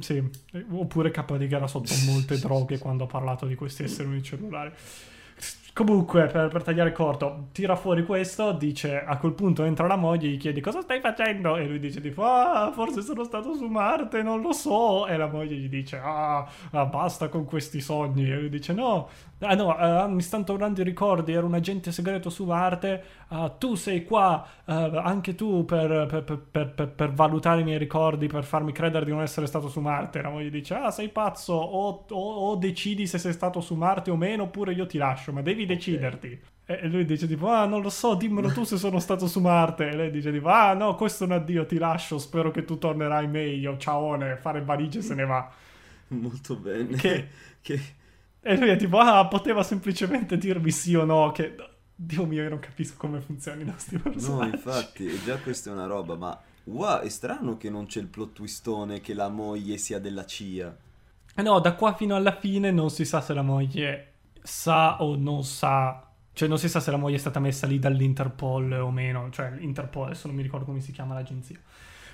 sì. Oppure K.D. che era sotto molte droghe quando ha parlato di questi esseri unicellulari. Comunque, per tagliare corto, tira fuori questo, dice, a quel punto entra la moglie, gli chiede cosa stai facendo, e lui dice tipo forse sono stato su Marte, non lo so, e la moglie gli dice basta con questi sogni, e lui dice no, mi stanno tornando i ricordi, ero un agente segreto su Marte, tu sei qua anche tu per valutare i miei ricordi, per farmi credere di non essere stato su Marte. E la moglie dice sei pazzo, o decidi se sei stato su Marte o meno, oppure io ti lascio, ma devi deciderti. E lui dice tipo non lo so, dimmelo tu se sono stato su Marte. E lei dice tipo no, questo è un addio, ti lascio, spero che tu tornerai meglio, ciaone, fare valigie, se ne va. Molto bene. E lui è tipo poteva semplicemente dirmi sì o no, che Dio mio, io non capisco come funzionano i nostri personaggi. No, infatti, già questa è una roba, ma wow, è strano che non c'è il plot twistone che la moglie sia della CIA. No, da qua fino alla fine non si sa se la moglie sa o non sa, cioè non si sa se la moglie è stata messa lì dall'Interpol o meno, cioè l'Interpol, adesso non mi ricordo come si chiama l'agenzia.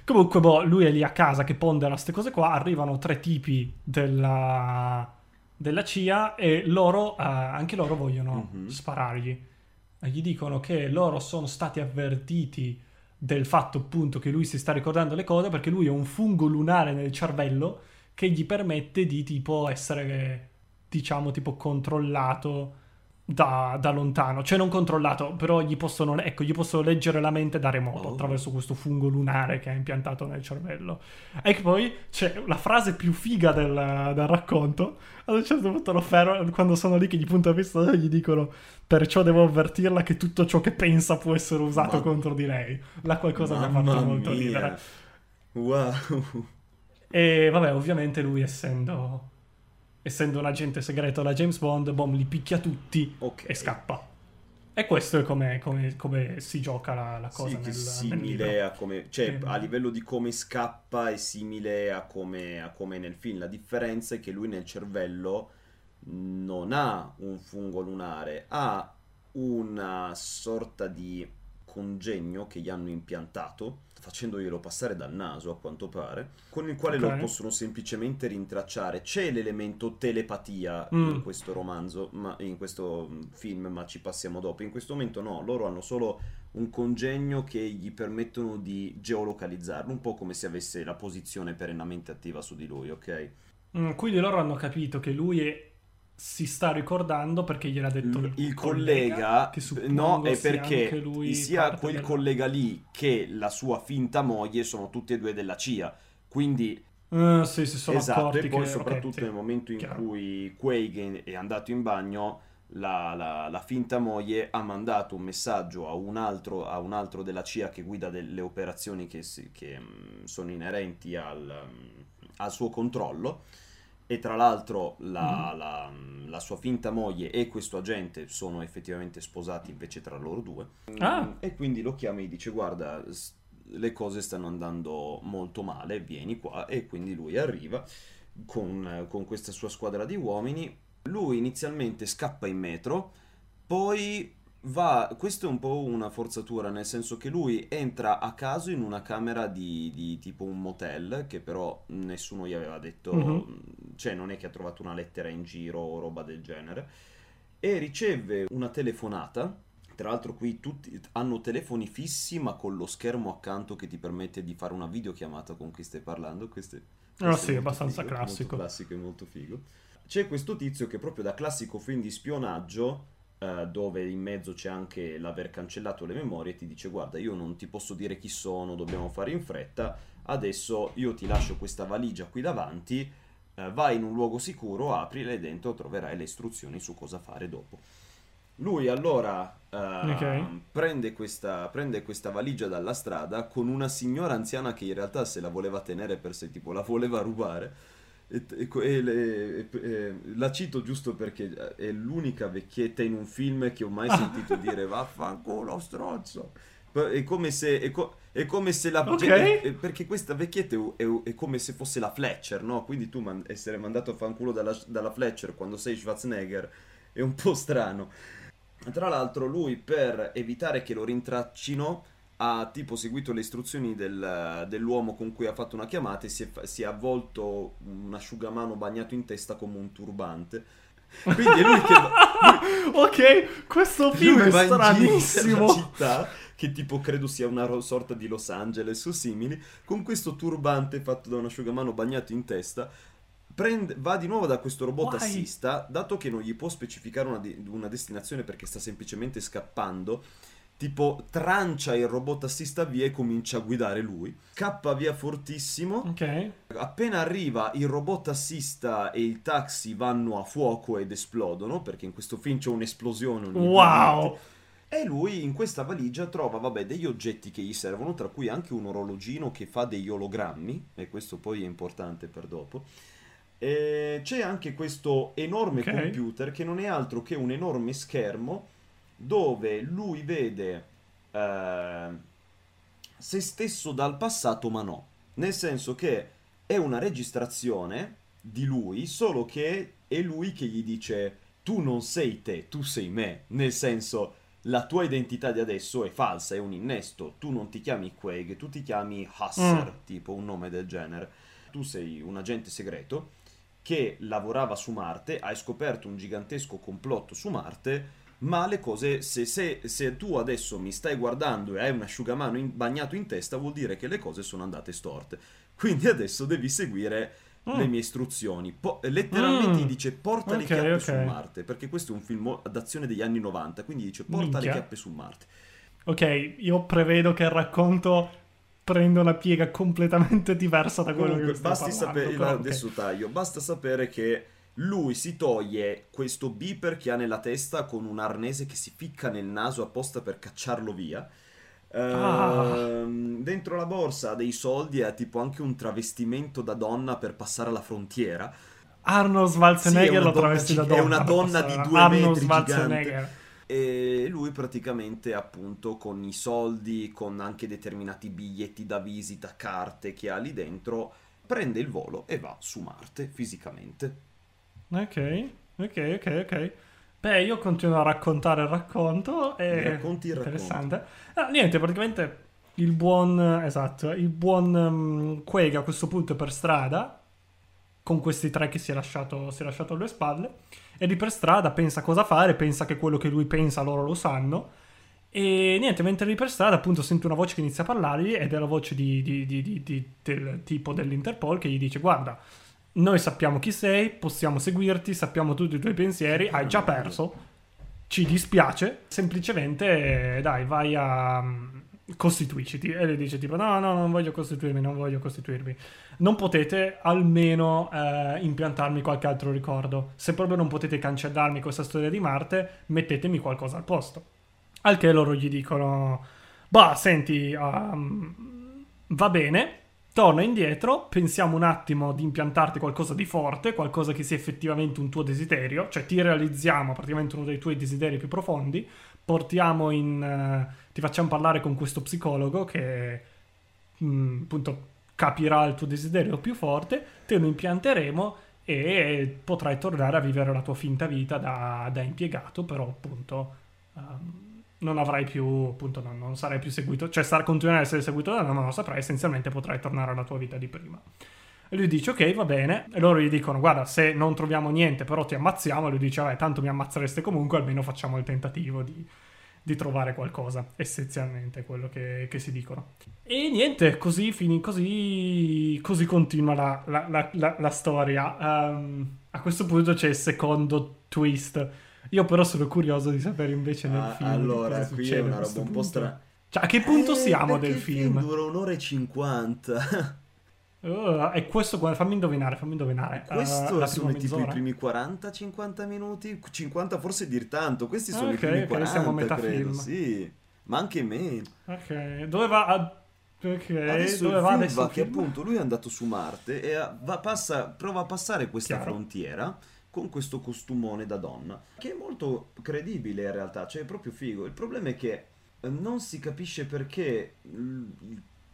Comunque, lui è lì a casa che pondera queste cose qua, arrivano tre tipi della CIA e loro, anche loro vogliono sparargli. Gli dicono che loro sono stati avvertiti del fatto appunto che lui si sta ricordando le cose, perché lui ha un fungo lunare nel cervello che gli permette di tipo essere... diciamo tipo controllato da lontano, cioè non controllato, però gli possono leggere la mente da remoto attraverso questo fungo lunare che ha impiantato nel cervello. E poi c'è la frase più figa del racconto. Ad un certo punto lo fermo, quando sono lì che gli punta la pistola, gli dicono: perciò devo avvertirla che tutto ciò che pensa può essere usato contro di lei. La qualcosa mi ha fatto molto ridere. Wow. E vabbè, ovviamente lui essendo un agente segreto da James Bond, li picchia tutti e scappa. E questo è come si gioca la cosa, sì, che simile a come, cioè a livello di come scappa è simile a come nel film. La differenza è che lui nel cervello non ha un fungo lunare, ha una sorta di congegno che gli hanno impiantato, facendoglielo passare dal naso a quanto pare, con il quale lo possono semplicemente rintracciare. C'è l'elemento telepatia in questo romanzo, ma in questo film, ma ci passiamo dopo. In questo momento no, loro hanno solo un congegno che gli permettono di geolocalizzarlo, un po' come se avesse la posizione perennemente attiva su di lui, ok? Quindi loro hanno capito che lui si sta ricordando perché gliel'ha detto il collega, che no, è perché lui sia quel collega lì che la sua finta moglie sono tutti e due della CIA, quindi sì, si sono accorti. E poi soprattutto nel momento in cui Cohaagen è andato in bagno, la finta moglie ha mandato un messaggio a un altro della CIA che guida delle operazioni che sono inerenti al suo controllo. E tra l'altro la sua finta moglie e questo agente sono effettivamente sposati invece tra loro due. E quindi lo chiama e gli dice: guarda, le cose stanno andando molto male, vieni qua. E quindi lui arriva con questa sua squadra di uomini. Lui inizialmente scappa in metro, poi questo è un po' una forzatura, nel senso che lui entra a caso in una camera di tipo un motel, che però nessuno gli aveva detto, cioè non è che ha trovato una lettera in giro o roba del genere, e riceve una telefonata. Tra l'altro qui tutti hanno telefoni fissi ma con lo schermo accanto che ti permette di fare una videochiamata con chi stai parlando. Questo è abbastanza figo, classico. Molto classico e molto figo. C'è questo tizio che proprio da classico film di spionaggio, dove in mezzo c'è anche l'aver cancellato le memorie, ti dice: guarda, io non ti posso dire chi sono, dobbiamo fare in fretta, adesso io ti lascio questa valigia qui davanti, vai in un luogo sicuro, aprila e dentro troverai le istruzioni su cosa fare dopo. Lui allora prende questa valigia dalla strada con una signora anziana che in realtà se la voleva tenere per sé, tipo la voleva rubare. La cito giusto perché è l'unica vecchietta in un film che ho mai sentito dire vaffanculo strozzo. È come se la perché questa vecchietta è come se fosse la Fletcher, no? Quindi tu essere mandato a fanculo dalla Fletcher quando sei Schwarzenegger è un po' strano. Tra l'altro lui, per evitare che lo rintraccino, ha tipo seguito le istruzioni dell'uomo con cui ha fatto una chiamata e si è avvolto un asciugamano bagnato in testa come un turbante. Quindi è lui che ok, questo film è stranissimo. Una città che tipo credo sia una sorta di Los Angeles o simili, con questo turbante fatto da un asciugamano bagnato in testa. Va di nuovo da questo robot assista, dato che non gli può specificare una destinazione perché sta semplicemente scappando. Tipo trancia il robot assista via e comincia a guidare lui. Scappa via fortissimo. Ok. Appena arriva, il robot assista e il taxi vanno a fuoco ed esplodono, perché in questo film c'è un'esplosione ogni momento. E lui in questa valigia trova degli oggetti che gli servono, tra cui anche un orologino che fa degli ologrammi, e questo poi è importante per dopo. E c'è anche questo enorme computer che non è altro che un enorme schermo dove lui vede se stesso dal passato, ma no, nel senso che è una registrazione di lui, solo che è lui che gli dice: tu non sei te, tu sei me, nel senso la tua identità di adesso è falsa, è un innesto, tu non ti chiami Quag, tu ti chiami Hauser, tipo un nome del genere, tu sei un agente segreto che lavorava su Marte, hai scoperto un gigantesco complotto su Marte. Ma le cose, se tu adesso mi stai guardando e hai un asciugamano bagnato in testa, vuol dire che le cose sono andate storte. Quindi adesso devi seguire le mie istruzioni. Letteralmente gli dice porta le chiappe su Marte, perché questo è un film d'azione degli anni 90, quindi dice porta le chiappe su Marte. Ok, io prevedo che il racconto prenda una piega completamente diversa da quello che sto parlando. Adesso taglio, basta sapere che lui si toglie questo beeper che ha nella testa con un arnese che si ficca nel naso apposta per cacciarlo via. Dentro la borsa ha dei soldi e ha tipo anche un travestimento da donna per passare alla frontiera. Arnold Schwarzenegger lo travesti da donna. È una donna di 2 metri gigante. E lui praticamente appunto con i soldi, con anche determinati biglietti da visita, carte che ha lì dentro, prende il volo e va su Marte fisicamente. Ok. Beh, io continuo a raccontare il racconto. Interessante. Ah, niente, praticamente il buon Quega a questo punto è per strada con questi tre che si è lasciato alle spalle, e lì per strada pensa cosa fare, pensa che quello che lui pensa loro lo sanno, e niente, mentre lì per strada appunto sente una voce che inizia a parlargli, ed è la voce del tipo dell'Interpol che gli dice: guarda, noi sappiamo chi sei, possiamo seguirti, sappiamo tutti i tuoi pensieri, hai già perso, ci dispiace, semplicemente dai, vai a costituiciti. E le dice tipo: no, non voglio costituirmi, non potete almeno impiantarmi qualche altro ricordo, se proprio non potete cancellarmi questa storia di Marte, mettetemi qualcosa al posto. Al che loro gli dicono: bah, senti, va bene, torna indietro, pensiamo un attimo di impiantarti qualcosa di forte, qualcosa che sia effettivamente un tuo desiderio, cioè ti realizziamo praticamente uno dei tuoi desideri più profondi, ti facciamo parlare con questo psicologo che appunto capirà il tuo desiderio più forte, te lo impianteremo e potrai tornare a vivere la tua finta vita da impiegato, però appunto non avrai più, appunto, non sarai più seguito, cioè continuerai ad essere seguito da non lo saprai, essenzialmente potrai tornare alla tua vita di prima. E lui dice: ok, va bene. E loro gli dicono: guarda, se non troviamo niente però ti ammazziamo. E lui dice: vabbè, tanto mi ammazzereste comunque, almeno facciamo il tentativo di trovare qualcosa, essenzialmente quello che si dicono. E niente, così continua la storia. A questo punto c'è il secondo twist. Io però sono curioso di sapere invece nel film. Allora, cosa qui è una roba un po' strana. Cioè, a che punto siamo del film? Il film dura 1 ora e 50. E questo, fammi indovinare. Questo sono tipo i primi 40-50 minuti? 50 forse dir tanto. Questi sono i primi 40, siamo a metà film. Sì, ma anche meno. Ok, dove va? Adesso dove va? Adesso va che appunto lui è andato su Marte e prova a passare questa frontiera con questo costumone da donna, che è molto credibile in realtà, cioè è proprio figo. Il problema è che non si capisce perché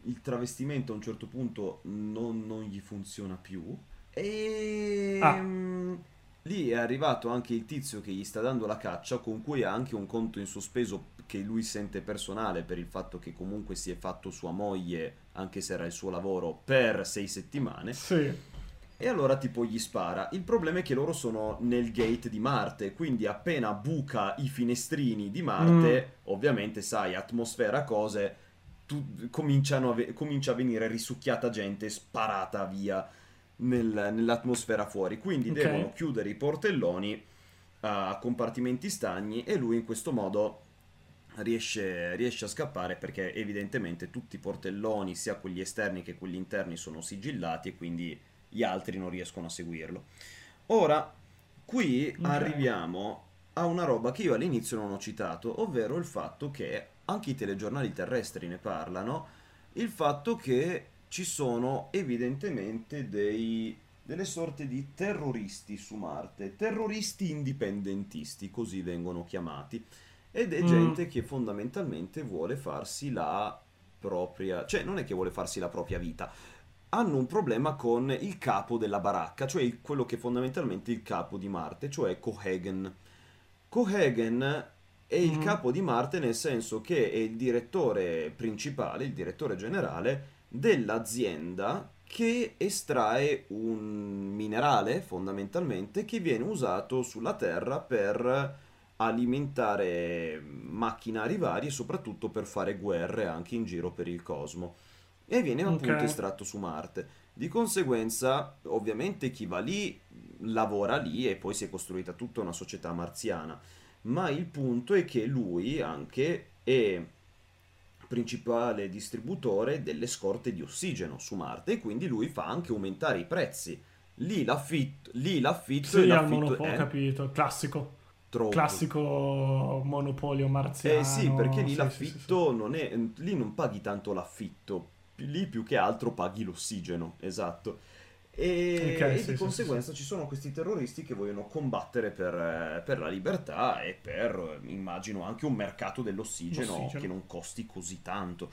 il travestimento a un certo punto non gli funziona più, e lì è arrivato anche il tizio che gli sta dando la caccia, con cui ha anche un conto in sospeso che lui sente personale per il fatto che comunque si è fatto sua moglie, anche se era il suo lavoro, per 6 settimane. Sì. E allora tipo gli spara. Il problema è che loro sono nel gate di Marte, quindi appena buca i finestrini di Marte, ovviamente sai, atmosfera, cose, comincia a venire risucchiata gente, sparata via nell'atmosfera fuori. Quindi devono chiudere i portelloni a compartimenti stagni, e lui in questo modo riesce a scappare, perché evidentemente tutti i portelloni, sia quelli esterni che quelli interni, sono sigillati, e quindi gli altri non riescono a seguirlo. Ora, qui arriviamo a una roba che io all'inizio non ho citato, ovvero il fatto che anche i telegiornali terrestri ne parlano, il fatto che ci sono evidentemente delle sorte di terroristi su Marte, terroristi indipendentisti, così vengono chiamati, ed è gente che fondamentalmente vuole farsi la propria, cioè non è che vuole farsi la propria vita, hanno un problema con il capo della baracca, cioè quello che è fondamentalmente il capo di Marte, cioè Cohaagen. Cohaagen è il capo di Marte, nel senso che è il direttore principale, il direttore generale dell'azienda che estrae un minerale, fondamentalmente, che viene usato sulla Terra per alimentare macchinari vari e soprattutto per fare guerre anche in giro per il cosmo. e viene appunto estratto su Marte. Di conseguenza, ovviamente chi va lì lavora lì e poi si è costruita tutta una società marziana, ma il punto è che lui anche è principale distributore delle scorte di ossigeno su Marte, e quindi lui fa anche aumentare i prezzi. Lì l'affitto sì, è capito, classico. Troppo. Classico monopolio marziano. Eh sì, perché lì l'affitto. Non è, lì non paghi tanto l'affitto, lì più che altro paghi l'ossigeno, esatto. E di conseguenza ci sono questi terroristi che vogliono combattere per la libertà e per, immagino, anche un mercato dell'ossigeno che non costi così tanto.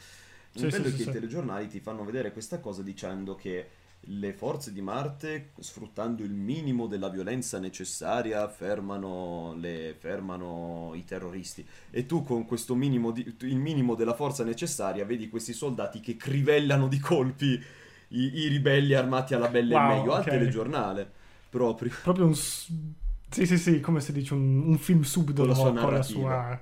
I telegiornali ti fanno vedere questa cosa dicendo che le forze di Marte, sfruttando il minimo della violenza necessaria, fermano i terroristi. E tu con questo minimo il minimo della forza necessaria vedi questi soldati che crivellano di colpi i ribelli armati alla belle e meglio al telegiornale. Proprio un sì, come si dice, un film subdolo con la sua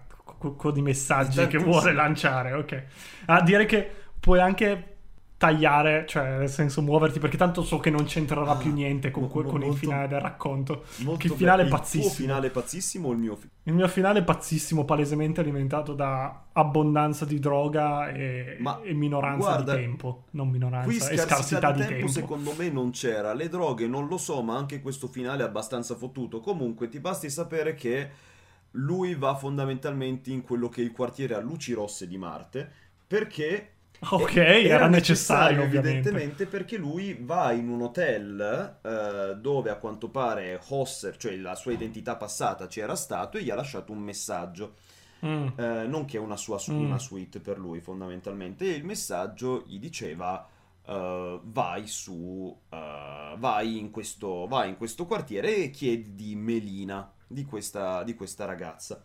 di messaggi che vuole lanciare, ok. A dire che puoi anche tagliare, cioè nel senso muoverti, perché tanto so che non c'entrerà più niente con il finale del racconto. Che il finale è pazzissimo. Il tuo finale è pazzissimo o il mio Il mio finale è pazzissimo, palesemente alimentato da abbondanza di droga e minoranza di tempo. Non minoranza, qui scarsità, di tempo. Secondo me non c'era. Le droghe non lo so, ma anche questo finale è abbastanza fottuto. Comunque ti basti sapere che lui va fondamentalmente in quello che è il quartiere a luci rosse di Marte, perché... era necessario, evidentemente, perché lui va in un hotel dove a quanto pare Hauser, cioè la sua identità passata, c'era stato e gli ha lasciato un messaggio, nonché una suite per lui fondamentalmente, e il messaggio gli diceva vai in questo quartiere e chiedi di Melina, di questa ragazza.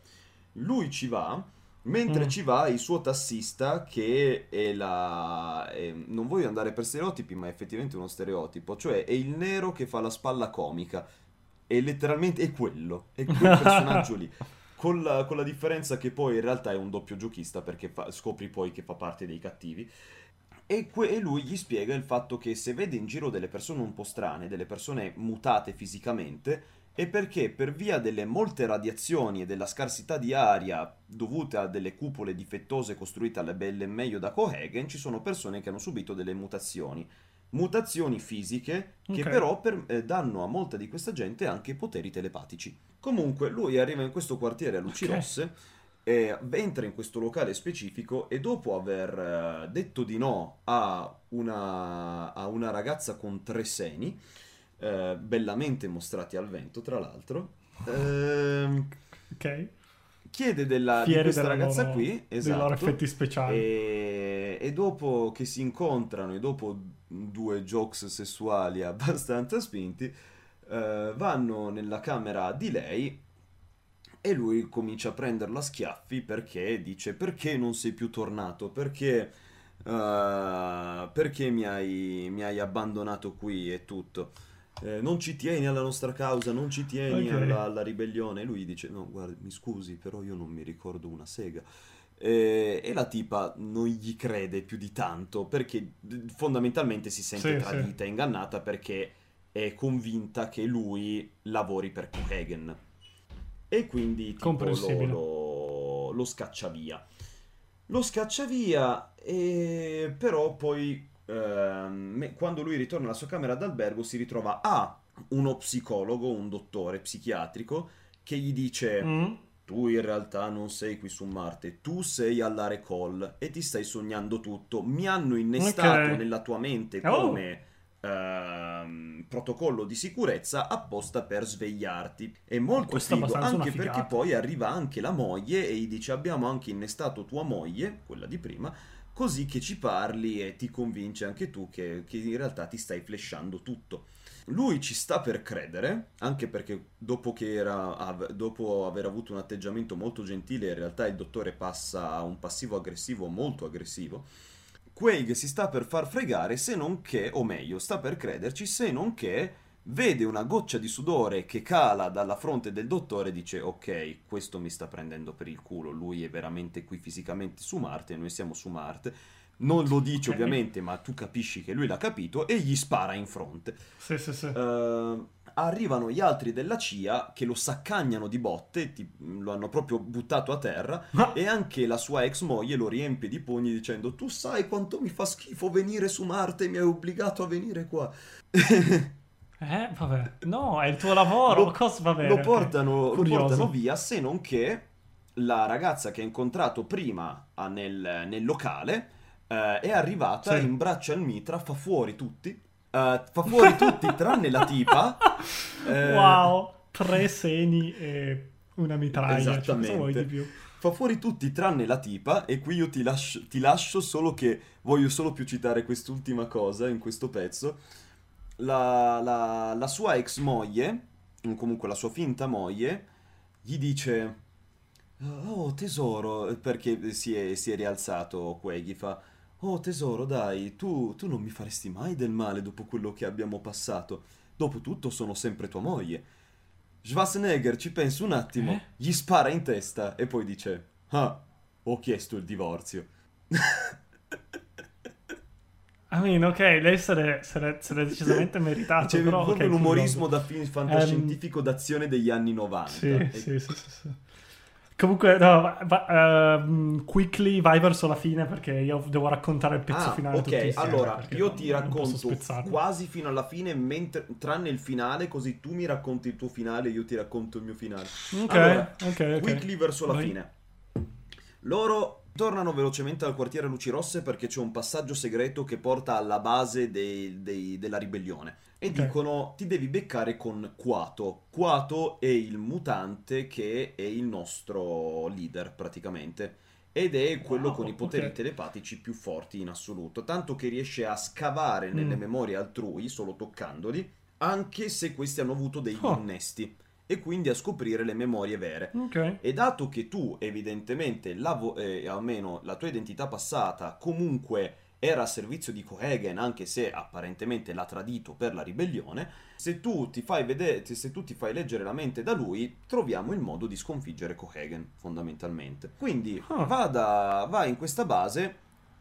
Lui ci va. Mentre ci va il suo tassista, che è non voglio andare per stereotipi, ma è effettivamente uno stereotipo, cioè è il nero che fa la spalla comica, è letteralmente è quel personaggio lì, con la differenza che poi in realtà è un doppio giochista, perché scopri poi che fa parte dei cattivi. E lui gli spiega il fatto che se vede in giro delle persone un po' strane, delle persone mutate fisicamente, e perché per via delle molte radiazioni e della scarsità di aria dovute a delle cupole difettose costruite alla belle e meglio da Cohaagen, ci sono persone che hanno subito delle mutazioni fisiche che però danno a molta di questa gente anche poteri telepatici. Comunque lui arriva in questo quartiere a luci rosse, e entra in questo locale specifico, e dopo aver detto di no a una ragazza con tre seni, bellamente mostrati al vento, tra l'altro, chiede di questa ragazza loro, qui, esatto, dei loro effetti speciali, e dopo che si incontrano e dopo due jokes sessuali abbastanza spinti, vanno nella camera di lei e lui comincia a prenderla a schiaffi, perché dice: perché non sei più tornato? Perché mi hai abbandonato qui e tutto? Non ci tieni alla nostra causa, non ci tieni alla ribellione. Lui dice: no, guarda, mi scusi, però io non mi ricordo una sega. E la tipa non gli crede più di tanto, perché fondamentalmente si sente tradita, ingannata, perché è convinta che lui lavori per Cohaagen. E quindi tipo, lo scaccia via. Lo scaccia via, e però poi... quando lui ritorna alla sua camera d'albergo si ritrova uno psicologo, un dottore psichiatrico, che gli dice: tu in realtà non sei qui su Marte, tu sei alla Rekall e ti stai sognando tutto, mi hanno innestato nella tua mente come protocollo di sicurezza apposta per svegliarti. È molto figo, anche perché poi arriva anche la moglie e gli dice: abbiamo anche innestato tua moglie, quella di prima, così che ci parli e ti convince anche tu che in realtà ti stai flashando tutto. Lui ci sta per credere, anche perché dopo aver avuto un atteggiamento molto gentile, in realtà il dottore passa a un passivo aggressivo molto aggressivo. Quaid si sta per far fregare, se non che, o meglio, sta per crederci, se non che vede una goccia di sudore che cala dalla fronte del dottore e dice: ok, questo mi sta prendendo per il culo, lui è veramente qui fisicamente su Marte, noi siamo su Marte, non lo dice ovviamente, ma tu capisci che lui l'ha capito, e gli spara in fronte. Sì, sì, sì. Arrivano gli altri della CIA che lo saccagnano di botte, lo hanno proprio buttato a terra, e anche la sua ex moglie lo riempie di pugni dicendo: tu sai quanto mi fa schifo venire su Marte, mi hai obbligato a venire qua. Vabbè, no, è il tuo lavoro, lo portano via, se non che la ragazza che ha incontrato prima nel locale è arrivata, sì, in braccio al mitra, fa fuori tutti tranne la tipa. Wow, 3 seni e una mitraglia. Esattamente. Cosa vuoi di più? Fa fuori tutti tranne la tipa, e qui io ti lascio solo che voglio solo più citare quest'ultima cosa in questo pezzo. La sua ex moglie, comunque la sua finta moglie, gli dice: oh tesoro, perché si è rialzato Quaid, gli fa: oh tesoro, dai, tu non mi faresti mai del male dopo quello che abbiamo passato. Dopotutto sono sempre tua moglie. Schwarzenegger ci pensa un attimo, gli spara in testa e poi dice: ah, ho chiesto il divorzio. I mean, ok, lei se l'è decisamente meritata. C'è proprio l'umorismo da film fantascientifico d'azione degli anni 90. Sì. Comunque, no, quickly vai verso la fine perché io devo raccontare il pezzo finale. Ok, tutti insieme, allora io ti racconto quasi fino alla fine, tranne il finale, così tu mi racconti il tuo finale e io ti racconto il mio finale. Ok, allora, okay. Quickly verso la fine. Loro tornano velocemente al quartiere Luci Rosse perché c'è un passaggio segreto che porta alla base della ribellione. E dicono: ti devi beccare con Kuato. Kuato è il mutante che è il nostro leader praticamente, ed è quello con i poteri telepatici più forti in assoluto, tanto che riesce a scavare nelle memorie altrui solo toccandoli, anche se questi hanno avuto degli innesti, e quindi a scoprire le memorie vere. E dato che tu evidentemente almeno la tua identità passata comunque era a servizio di Cohaagen, anche se apparentemente l'ha tradito per la ribellione, se tu ti fai leggere la mente da lui, troviamo il modo di sconfiggere Cohaagen, fondamentalmente. Quindi va in questa base,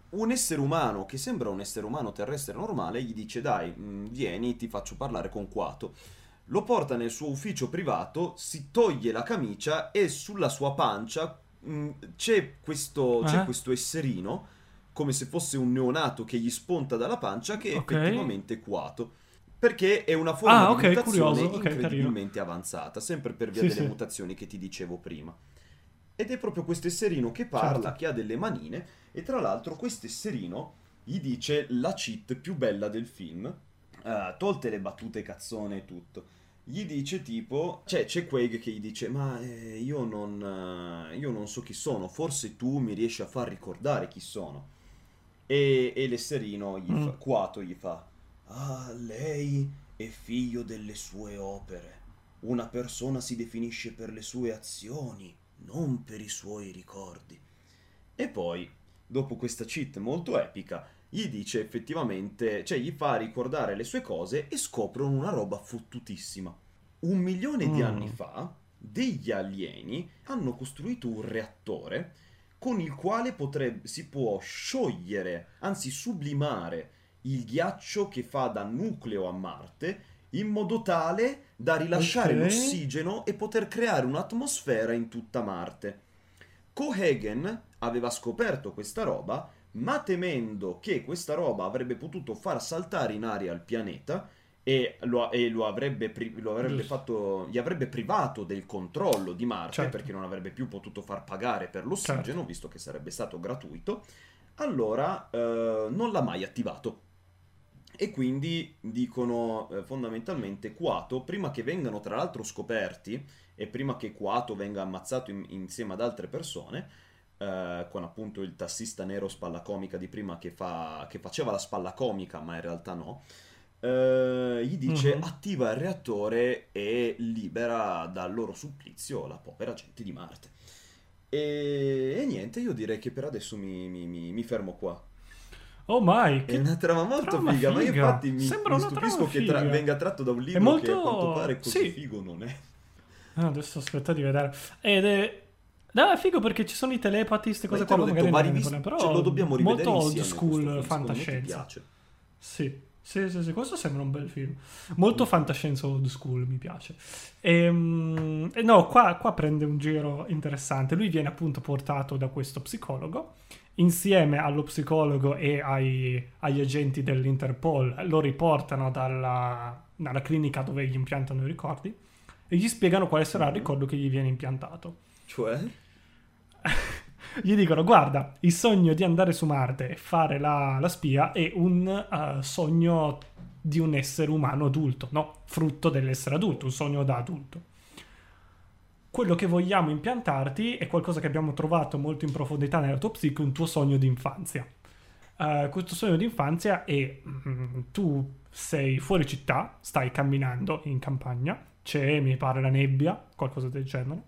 un essere umano che sembra un essere umano terrestre normale gli dice: dai, vieni, ti faccio parlare con Kuato. Lo porta nel suo ufficio privato, si toglie la camicia e sulla sua pancia c'è questo esserino, come se fosse un neonato che gli spunta dalla pancia, che è effettivamente Kuato, perché è una forma di mutazione incredibilmente avanzata, sempre per via delle mutazioni che ti dicevo prima. Ed è proprio questo esserino che parla, che ha delle manine, e tra l'altro questo esserino gli dice la cheat più bella del film, tolte le battute cazzone e tutto. Gli dice tipo, c'è Quaid che gli dice: ma io non so chi sono, forse tu mi riesci a far ricordare chi sono. E l'esserino gli fa: ah, lei è figlio delle sue opere. Una persona si definisce per le sue azioni, non per i suoi ricordi. E poi, dopo questa cheat molto epica, gli dice effettivamente, gli fa ricordare le sue cose, e scoprono una roba fottutissima. 1 milione di anni fa, degli alieni hanno costruito un reattore con il quale si può sciogliere, anzi sublimare, il ghiaccio che fa da nucleo a Marte, in modo tale da rilasciare l'ossigeno e poter creare un'atmosfera in tutta Marte. Cohaagen aveva scoperto questa roba, ma temendo che questa roba avrebbe potuto far saltare in aria il pianeta gli avrebbe privato del controllo di Marte, perché non avrebbe più potuto far pagare per l'ossigeno, visto che sarebbe stato gratuito, allora non l'ha mai attivato. E quindi dicono fondamentalmente Kuato, prima che vengano tra l'altro scoperti e prima che Kuato venga ammazzato insieme ad altre persone, con appunto il tassista nero spalla comica di prima che faceva la spalla comica ma in realtà no, gli dice: attiva il reattore e libera dal loro supplizio la povera gente di Marte. E niente, io direi che per adesso mi fermo qua. Oh my, è una trama molto figa, ma infatti mi stupisco che venga tratto da un libro che a quanto pare così figo non è. Adesso aspetta di vedere, ed è No, è figo perché ci sono i telepati, queste cose qua, magari però lo dobbiamo rivedere molto old school fantascienza. Mi piace. Sì. Sì, questo sembra un bel film. Molto fantascienza old school, mi piace. E no, qua prende un giro interessante. Lui viene appunto portato da questo psicologo. Insieme allo psicologo e agli agenti dell'Interpol lo riportano dalla clinica dove gli impiantano i ricordi e gli spiegano quale sarà il ricordo che gli viene impiantato. Cioè? Gli dicono: guarda, il sogno di andare su Marte e fare la spia è un sogno di un essere umano adulto, no? Frutto dell'essere adulto, un sogno da adulto. Quello che vogliamo impiantarti è qualcosa che abbiamo trovato molto in profondità nella tua psiche, un tuo sogno d'infanzia. Questo sogno d'infanzia è tu sei fuori città, stai camminando in campagna, c'è, mi pare, la nebbia, qualcosa del genere.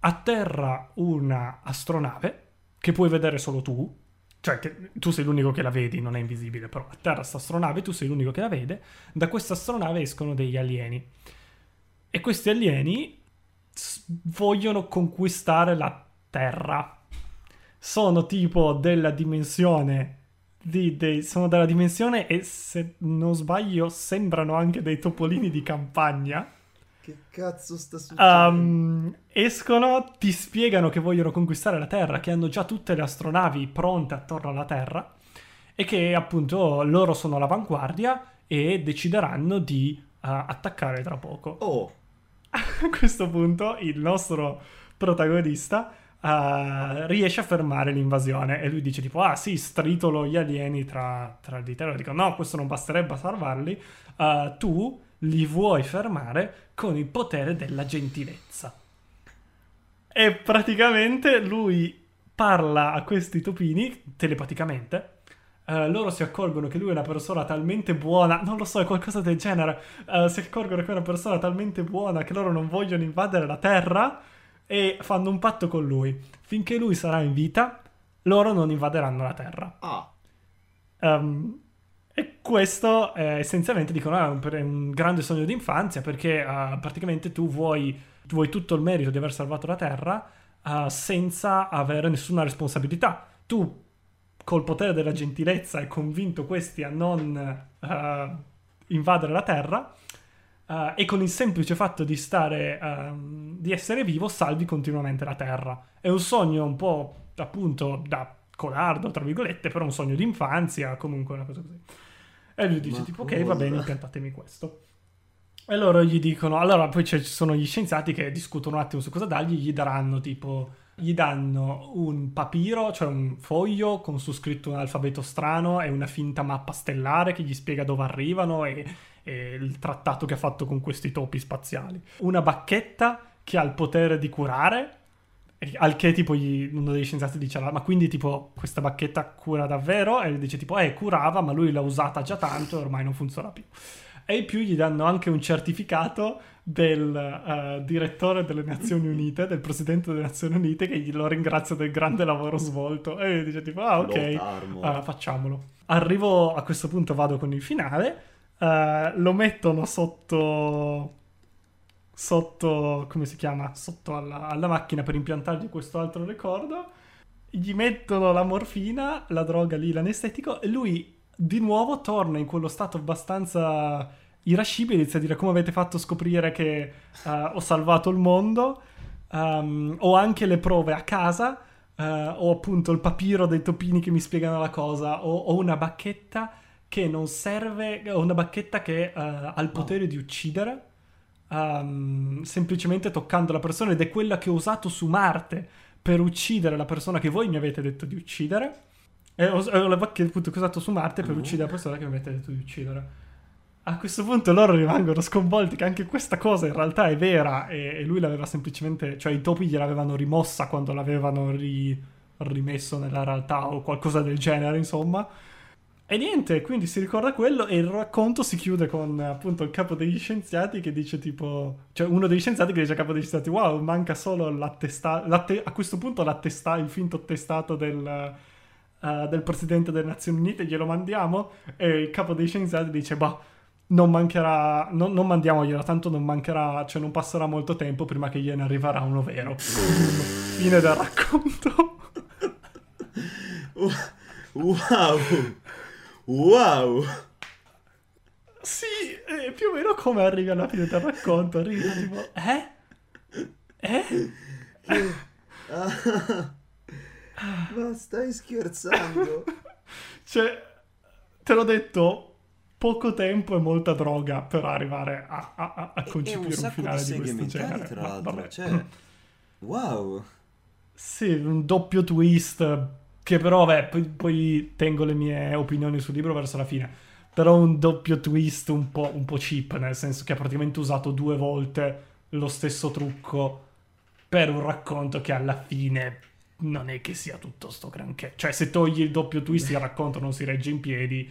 Atterra una astronave che puoi vedere solo tu, cioè che tu sei l'unico che la vedi, non è invisibile, però atterra questa astronave, tu sei l'unico che la vede. Da questa astronave escono degli alieni e questi alieni vogliono conquistare la Terra. Sono tipo della dimensione sono della dimensione, e se non sbaglio sembrano anche dei topolini di campagna. Che cazzo sta succedendo? Escono, ti spiegano che vogliono conquistare la Terra, che hanno già tutte le astronavi pronte attorno alla Terra e che appunto loro sono all'avanguardia e decideranno di attaccare tra poco. Oh! A questo punto il nostro protagonista riesce a fermare l'invasione e lui dice tipo: ah sì, stritolo gli alieni tra di te. Loro dicono: no, questo non basterebbe a salvarli, tu li vuoi fermare con il potere della gentilezza. E praticamente lui parla a questi topini telepaticamente. Loro si accorgono che lui è una persona talmente buona, non lo so, è qualcosa del genere. Si accorgono che è una persona talmente buona che loro non vogliono invadere la Terra e fanno un patto con lui. Finché lui sarà in vita, loro non invaderanno la Terra. Ah. E questo essenzialmente dicono è un grande sogno d'infanzia, perché praticamente tu vuoi tutto il merito di aver salvato la Terra senza avere nessuna responsabilità. Tu col potere della gentilezza hai convinto questi a non invadere la Terra e con il semplice fatto di di essere vivo salvi continuamente la Terra. È un sogno un po' appunto da codardo, tra virgolette, però un sogno d'infanzia, comunque una cosa così. E lui dice tipo: ok, va bene, impiantatemi questo. E loro gli dicono, allora poi ci sono gli scienziati che discutono un attimo su cosa dargli, gli danno un papiro, cioè un foglio con su scritto un alfabeto strano e una finta mappa stellare che gli spiega dove arrivano e il trattato che ha fatto con questi topi spaziali. Una bacchetta che ha il potere di curare, al che tipo uno degli scienziati dice: ma quindi tipo questa bacchetta cura davvero? E lui dice tipo: curava, ma lui l'ha usata già tanto e ormai non funziona più. E in più gli danno anche un certificato del direttore delle Nazioni Unite, del presidente delle Nazioni Unite, che lo ringrazia del grande lavoro svolto. E dice tipo: ah ok, facciamolo. Arrivo a questo punto, vado con il finale. Lo mettono sotto come si chiama? Sotto alla macchina per impiantargli questo altro ricordo. Gli mettono la morfina, la droga lì, l'anestetico, e lui di nuovo torna in quello stato abbastanza irascibile, inizia a dire: come avete fatto scoprire che ho salvato il mondo, ho anche le prove a casa, ho appunto il papiro dei topini che mi spiegano la cosa, ho una bacchetta che non serve, ho una bacchetta che ha il potere di uccidere semplicemente toccando la persona, ed è quella che ho usato su Marte per uccidere la persona che voi mi avete detto di uccidere. La bacchetta appunto che ho usato su Marte per uccidere la persona che mi avete detto di uccidere. A questo punto loro rimangono sconvolti che anche questa cosa in realtà è vera, e lui l'aveva semplicemente, cioè i topi gliel'avevano rimossa quando l'avevano rimesso nella realtà o qualcosa del genere, insomma. E niente, quindi si ricorda quello, e il racconto si chiude con appunto il capo degli scienziati che dice tipo, cioè uno degli scienziati che dice al capo degli scienziati: wow, manca solo a questo punto il finto attestato del presidente delle Nazioni Unite, glielo mandiamo. E il capo dei scienziati dice: bah, non mancherà, non mandiamoglielo, tanto non mancherà, cioè non passerà molto tempo prima che gliene arriverà uno vero. fine del racconto. Wow, wow. Sì, più o meno come arrivi alla fine del racconto, arrivi tipo ma stai scherzando? Cioè, te l'ho detto, poco tempo e molta droga per arrivare a concepire un finale di questo genere, tra l'altro, cioè, wow. Sì, un doppio twist che però, vabbè, poi tengo le mie opinioni sul libro verso la fine, però un doppio twist un po' cheap, nel senso che ha praticamente usato 2 volte lo stesso trucco per un racconto che alla fine non è che sia tutto sto granché. Cioè, se togli il doppio twist il racconto non si regge in piedi.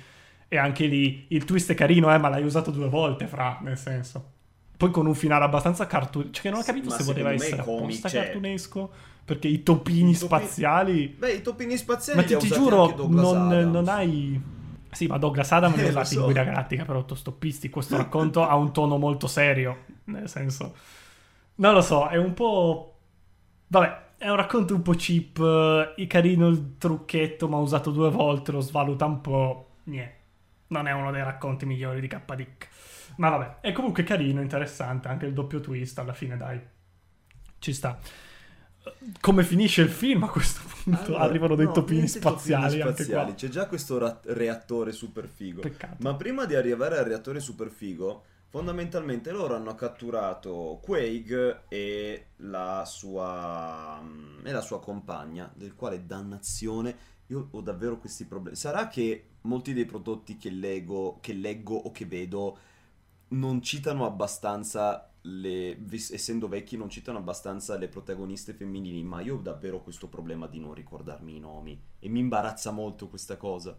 E anche lì il twist è carino, ma l'hai usato 2 volte, fra, nel senso. Poi con un finale abbastanza cartunesco. Cioè, che non ho capito se voleva essere apposta cartunesco, perché i topini spaziali... Beh, i topini spaziali ma ti giuro, non hai... Sì, ma Douglas Adams li ha usati in Guida Galattica per autostoppisti. Questo racconto ha un tono molto serio, nel senso... Non lo so, è un po'... Vabbè, è un racconto un po' cheap. È carino il trucchetto, ma usato 2 volte, lo svaluta un po'... Niente. Non è uno dei racconti migliori di K. Dick. Ma vabbè, è comunque carino, interessante, anche il doppio twist alla fine, dai. Ci sta. Come finisce il film a questo punto? Allora, arrivano dei topini spaziali anche qua. C'è già questo reattore super figo. Peccato. Ma prima di arrivare al reattore super figo, fondamentalmente loro hanno catturato Quaid e la sua compagna, del quale dannazione... Io ho davvero questi problemi. Sarà che molti dei prodotti che leggo o che vedo non citano abbastanza essendo vecchi non citano abbastanza le protagoniste femminili, ma io ho davvero questo problema di non ricordarmi i nomi e mi imbarazza molto questa cosa.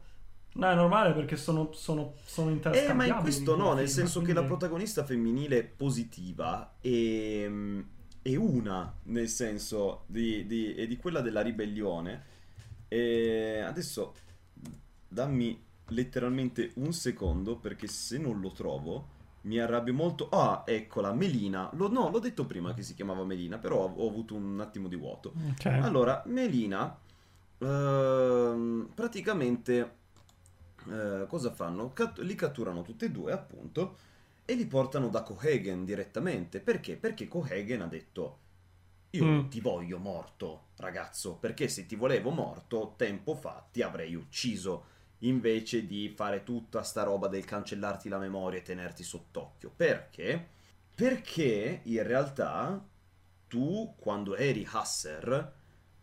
No, è normale, perché sono interscambiabili. Ma in questo no, nel senso che la protagonista femminile positiva è una, nel senso di quella della ribellione. E adesso dammi letteralmente un secondo, perché se non lo trovo mi arrabbio molto. Eccola, Melina. L'ho detto prima che si chiamava Melina, però ho avuto un attimo di vuoto. Okay. Allora, Melina, praticamente cosa fanno? Li catturano tutte e 2, appunto, e li portano da Cohaagen direttamente. Perché? Perché Cohaagen ha detto: io non ti voglio morto, ragazzo, perché se ti volevo morto tempo fa ti avrei ucciso, invece di fare tutta sta roba del cancellarti la memoria e tenerti sott'occhio. Perché? Perché in realtà tu, quando eri Hauser,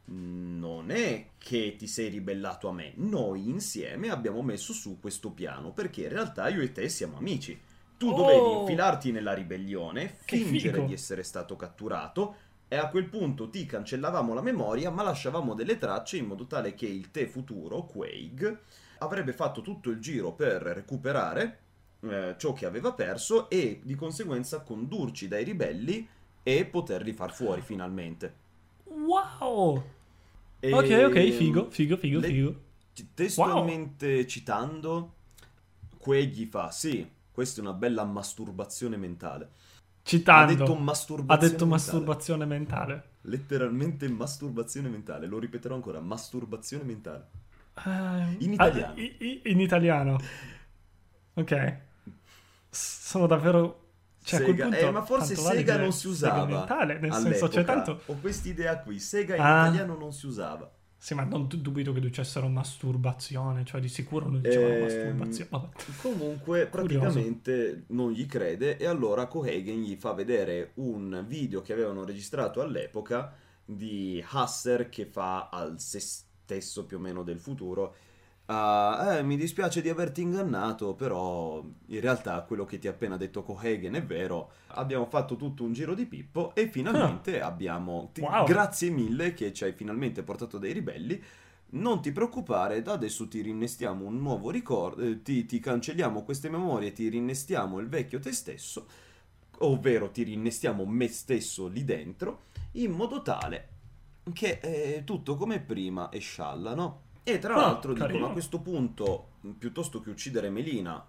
non è che ti sei ribellato a me. Noi insieme abbiamo messo su questo piano, perché in realtà io e te siamo amici. Tu dovevi infilarti nella ribellione, fingere di essere stato catturato, e a quel punto ti cancellavamo la memoria, ma lasciavamo delle tracce in modo tale che il te futuro, Quaid, avrebbe fatto tutto il giro per recuperare ciò che aveva perso e di conseguenza condurci dai ribelli e poterli far fuori finalmente. Wow! E ok, figo. Testualmente citando, Quaid gli fa: sì, questa è una bella masturbazione mentale. Citando, ha detto masturbazione mentale. Letteralmente masturbazione mentale. Lo ripeterò ancora: masturbazione mentale. In italiano. In italiano. Ok. Sono davvero... Cioè, Sega. A quel punto, ma forse Sega non si usava mentale, nel senso, cioè, tanto... Ho questa idea qui. Sega in italiano non si usava. Sì, ma non dubito che dicessero masturbazione, cioè di sicuro non dicevano masturbazione. Vabbè. Comunque, praticamente non gli crede, e allora Cohaagen gli fa vedere un video che avevano registrato all'epoca di Hauser che fa al se stesso più o meno del futuro: mi dispiace di averti ingannato, però in realtà quello che ti ha appena detto Cohaagen è vero, abbiamo fatto tutto un giro di pippo e finalmente grazie mille che ci hai finalmente portato dei ribelli, non ti preoccupare, da adesso ti rinnestiamo un nuovo ricordo, ti cancelliamo queste memorie, ti rinnestiamo il vecchio te stesso, ovvero ti rinnestiamo me stesso lì dentro, in modo tale che tutto come prima e scialla, no? E tra l'altro dicono: a questo punto, piuttosto che uccidere Melina,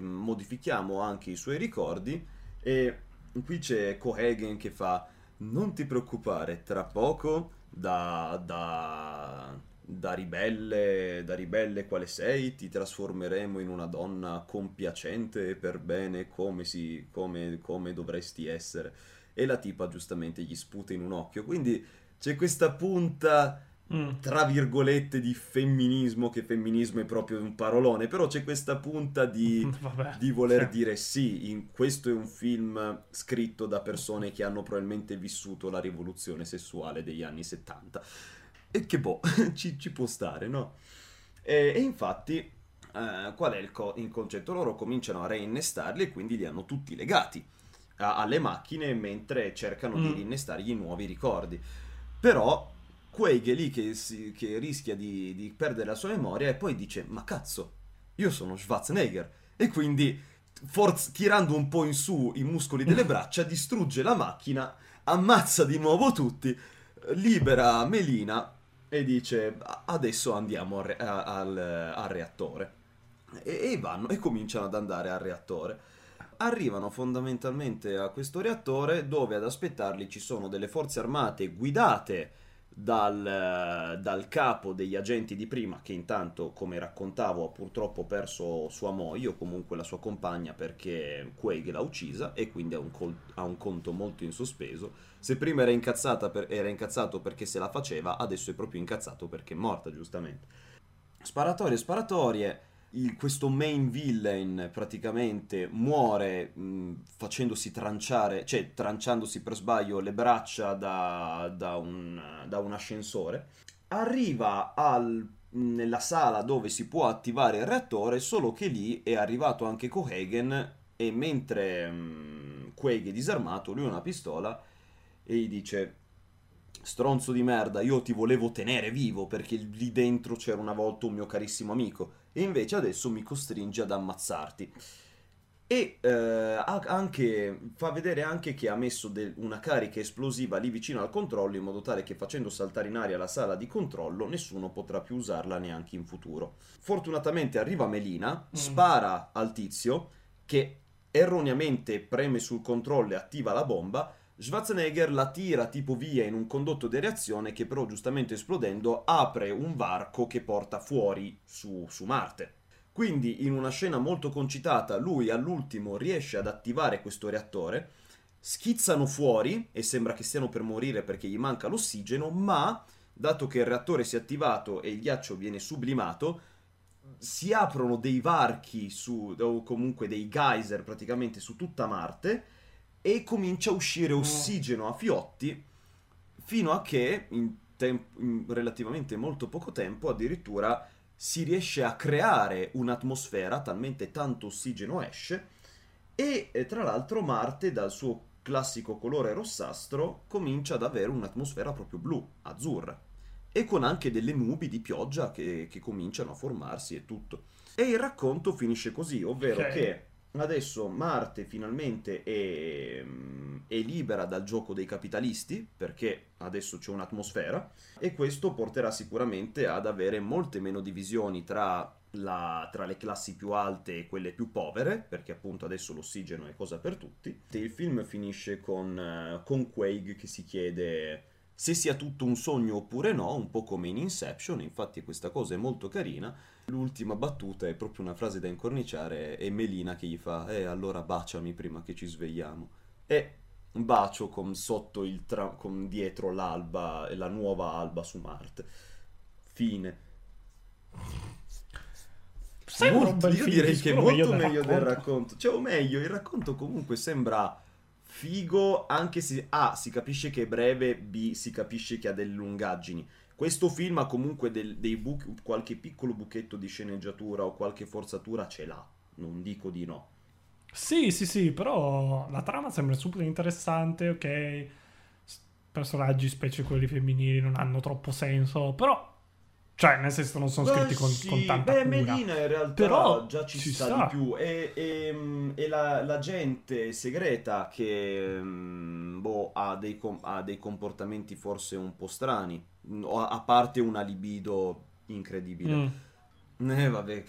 modifichiamo anche i suoi ricordi. E qui c'è Cohaagen che fa: non ti preoccupare, tra poco da ribelle quale sei ti trasformeremo in una donna compiacente e per bene come dovresti essere. E la tipa giustamente gli sputa in un occhio. Quindi c'è questa punta, tra virgolette, di femminismo, che femminismo è proprio un parolone, però c'è questa punta di voler dire sì, questo è un film scritto da persone che hanno probabilmente vissuto la rivoluzione sessuale degli anni 70. E che boh, ci può stare, no? E infatti, qual è il concetto? Loro cominciano a reinnestarli e quindi li hanno tutti legati alle macchine mentre cercano di rinnestargli nuovi ricordi. Però Quaid è lì che rischia di perdere la sua memoria e poi dice: ma cazzo, io sono Schwarzenegger. E quindi tirando un po' in su i muscoli delle braccia distrugge la macchina, ammazza di nuovo tutti, libera Melina e dice: adesso andiamo al reattore. E vanno e cominciano ad andare al reattore. Arrivano fondamentalmente a questo reattore dove ad aspettarli ci sono delle forze armate guidate dal capo degli agenti di prima, che intanto, come raccontavo, ha purtroppo perso sua moglie o comunque la sua compagna perché Quaid l'ha uccisa e quindi ha un conto molto in sospeso. Se prima era incazzato perché se la faceva, adesso è proprio incazzato perché è morta, giustamente. Sparatorie. Questo main villain praticamente muore facendosi tranciare, cioè tranciandosi per sbaglio le braccia da un ascensore. Arriva nella sala dove si può attivare il reattore, solo che lì è arrivato anche Cohaagen e mentre Quaid è disarmato, lui ha una pistola e gli dice: stronzo di merda, io ti volevo tenere vivo perché lì dentro c'era una volta un mio carissimo amico e invece adesso mi costringe ad ammazzarti. E fa vedere anche che ha messo una carica esplosiva lì vicino al controllo in modo tale che, facendo saltare in aria la sala di controllo, nessuno potrà più usarla neanche in futuro. Fortunatamente arriva Melina, spara al tizio che erroneamente preme sul controllo e attiva la bomba. Schwarzenegger la tira tipo via in un condotto di reazione che però, giustamente esplodendo, apre un varco che porta fuori su Marte. Quindi, in una scena molto concitata, lui all'ultimo riesce ad attivare questo reattore, schizzano fuori e sembra che stiano per morire perché gli manca l'ossigeno, ma dato che il reattore si è attivato e il ghiaccio viene sublimato, si aprono dei varchi o comunque dei geyser praticamente su tutta Marte e comincia a uscire ossigeno a fiotti, fino a che in relativamente molto poco tempo addirittura si riesce a creare un'atmosfera, talmente tanto ossigeno esce, e tra l'altro Marte, dal suo classico colore rossastro, comincia ad avere un'atmosfera proprio blu, azzurra, e con anche delle nubi di pioggia che cominciano a formarsi e tutto. E il racconto finisce così, ovvero che adesso Marte finalmente è libera dal gioco dei capitalisti, perché adesso c'è un'atmosfera, e questo porterà sicuramente ad avere molte meno divisioni tra le classi più alte e quelle più povere, perché appunto adesso l'ossigeno è cosa per tutti. Il film finisce con Quaid che si chiede se sia tutto un sogno oppure no, un po' come in Inception. Infatti questa cosa è molto carina. L'ultima battuta è proprio una frase da incorniciare, è Melina che gli fa: allora baciami prima che ci svegliamo. E un bacio con dietro l'alba, la nuova alba su Marte. Fine. Io direi che è molto meglio del racconto. Cioè, o meglio, il racconto comunque sembra figo, anche se A, si capisce che è breve, B, si capisce che ha delle lungaggini. Questo film ha comunque qualche piccolo buchetto di sceneggiatura o qualche forzatura ce l'ha, non dico di no. Sì, però la trama sembra super interessante, ok? Personaggi, specie quelli femminili, non hanno troppo senso, però, cioè, nel senso, non sono scritti con tanta cura. Melina in realtà però già ci sta di più. E la gente segreta che ha dei comportamenti forse un po' strani, a parte una libido incredibile. Vabbè,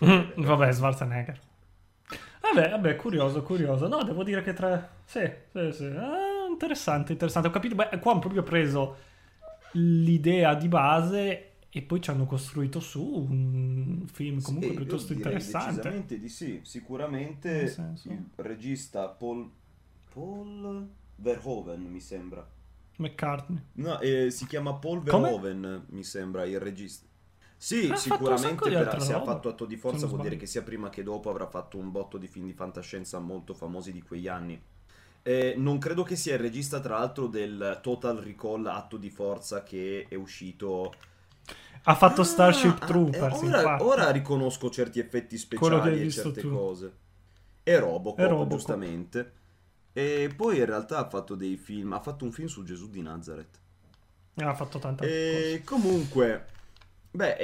Schwarzenegger. Vabbè, curioso. No, devo dire che sì. interessante, interessante. Ho capito, beh, qua hanno proprio preso l'idea di base e poi ci hanno costruito su un film comunque piuttosto interessante. Decisamente di sì, sicuramente il regista Paul Verhoeven, mi sembra. McCartney. No, si chiama Paul Verhoeven, come? Mi sembra il regista. Sì, sicuramente se ha fatto Atto di forza vuol dire che sia prima che dopo avrà fatto un botto di film di fantascienza molto famosi di quegli anni. Non credo che sia il regista, tra l'altro, del Total Recall Atto di forza che è uscito. Ha fatto Starship Troopers. Ora riconosco certi effetti speciali e certe cose. E Robocop, giustamente. E poi in realtà ha fatto dei film. Ha fatto un film su Gesù di Nazareth. Ha fatto tante cose. Comunque, beh,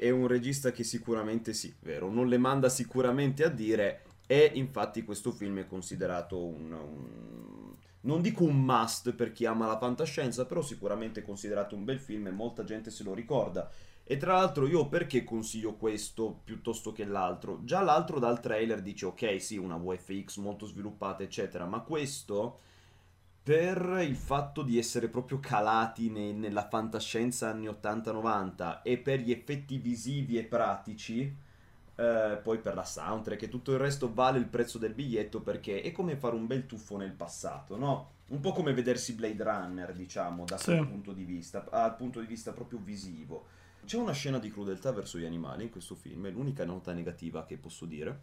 è un regista che sicuramente sì, vero, non le manda sicuramente a dire. E infatti questo film è considerato un non dico un must per chi ama la fantascienza, però sicuramente è considerato un bel film e molta gente se lo ricorda. E tra l'altro io perché consiglio questo piuttosto che l'altro? Già l'altro dal trailer dice ok, sì, una VFX molto sviluppata eccetera, ma questo per il fatto di essere proprio calati nella fantascienza anni 80-90 e per gli effetti visivi e pratici, poi per la soundtrack e tutto il resto vale il prezzo del biglietto, perché è come fare un bel tuffo nel passato, no? Un po' come vedersi Blade Runner, diciamo, da quel punto di vista, dal punto di vista proprio visivo. C'è una scena di crudeltà verso gli animali in questo film, è l'unica nota negativa che posso dire,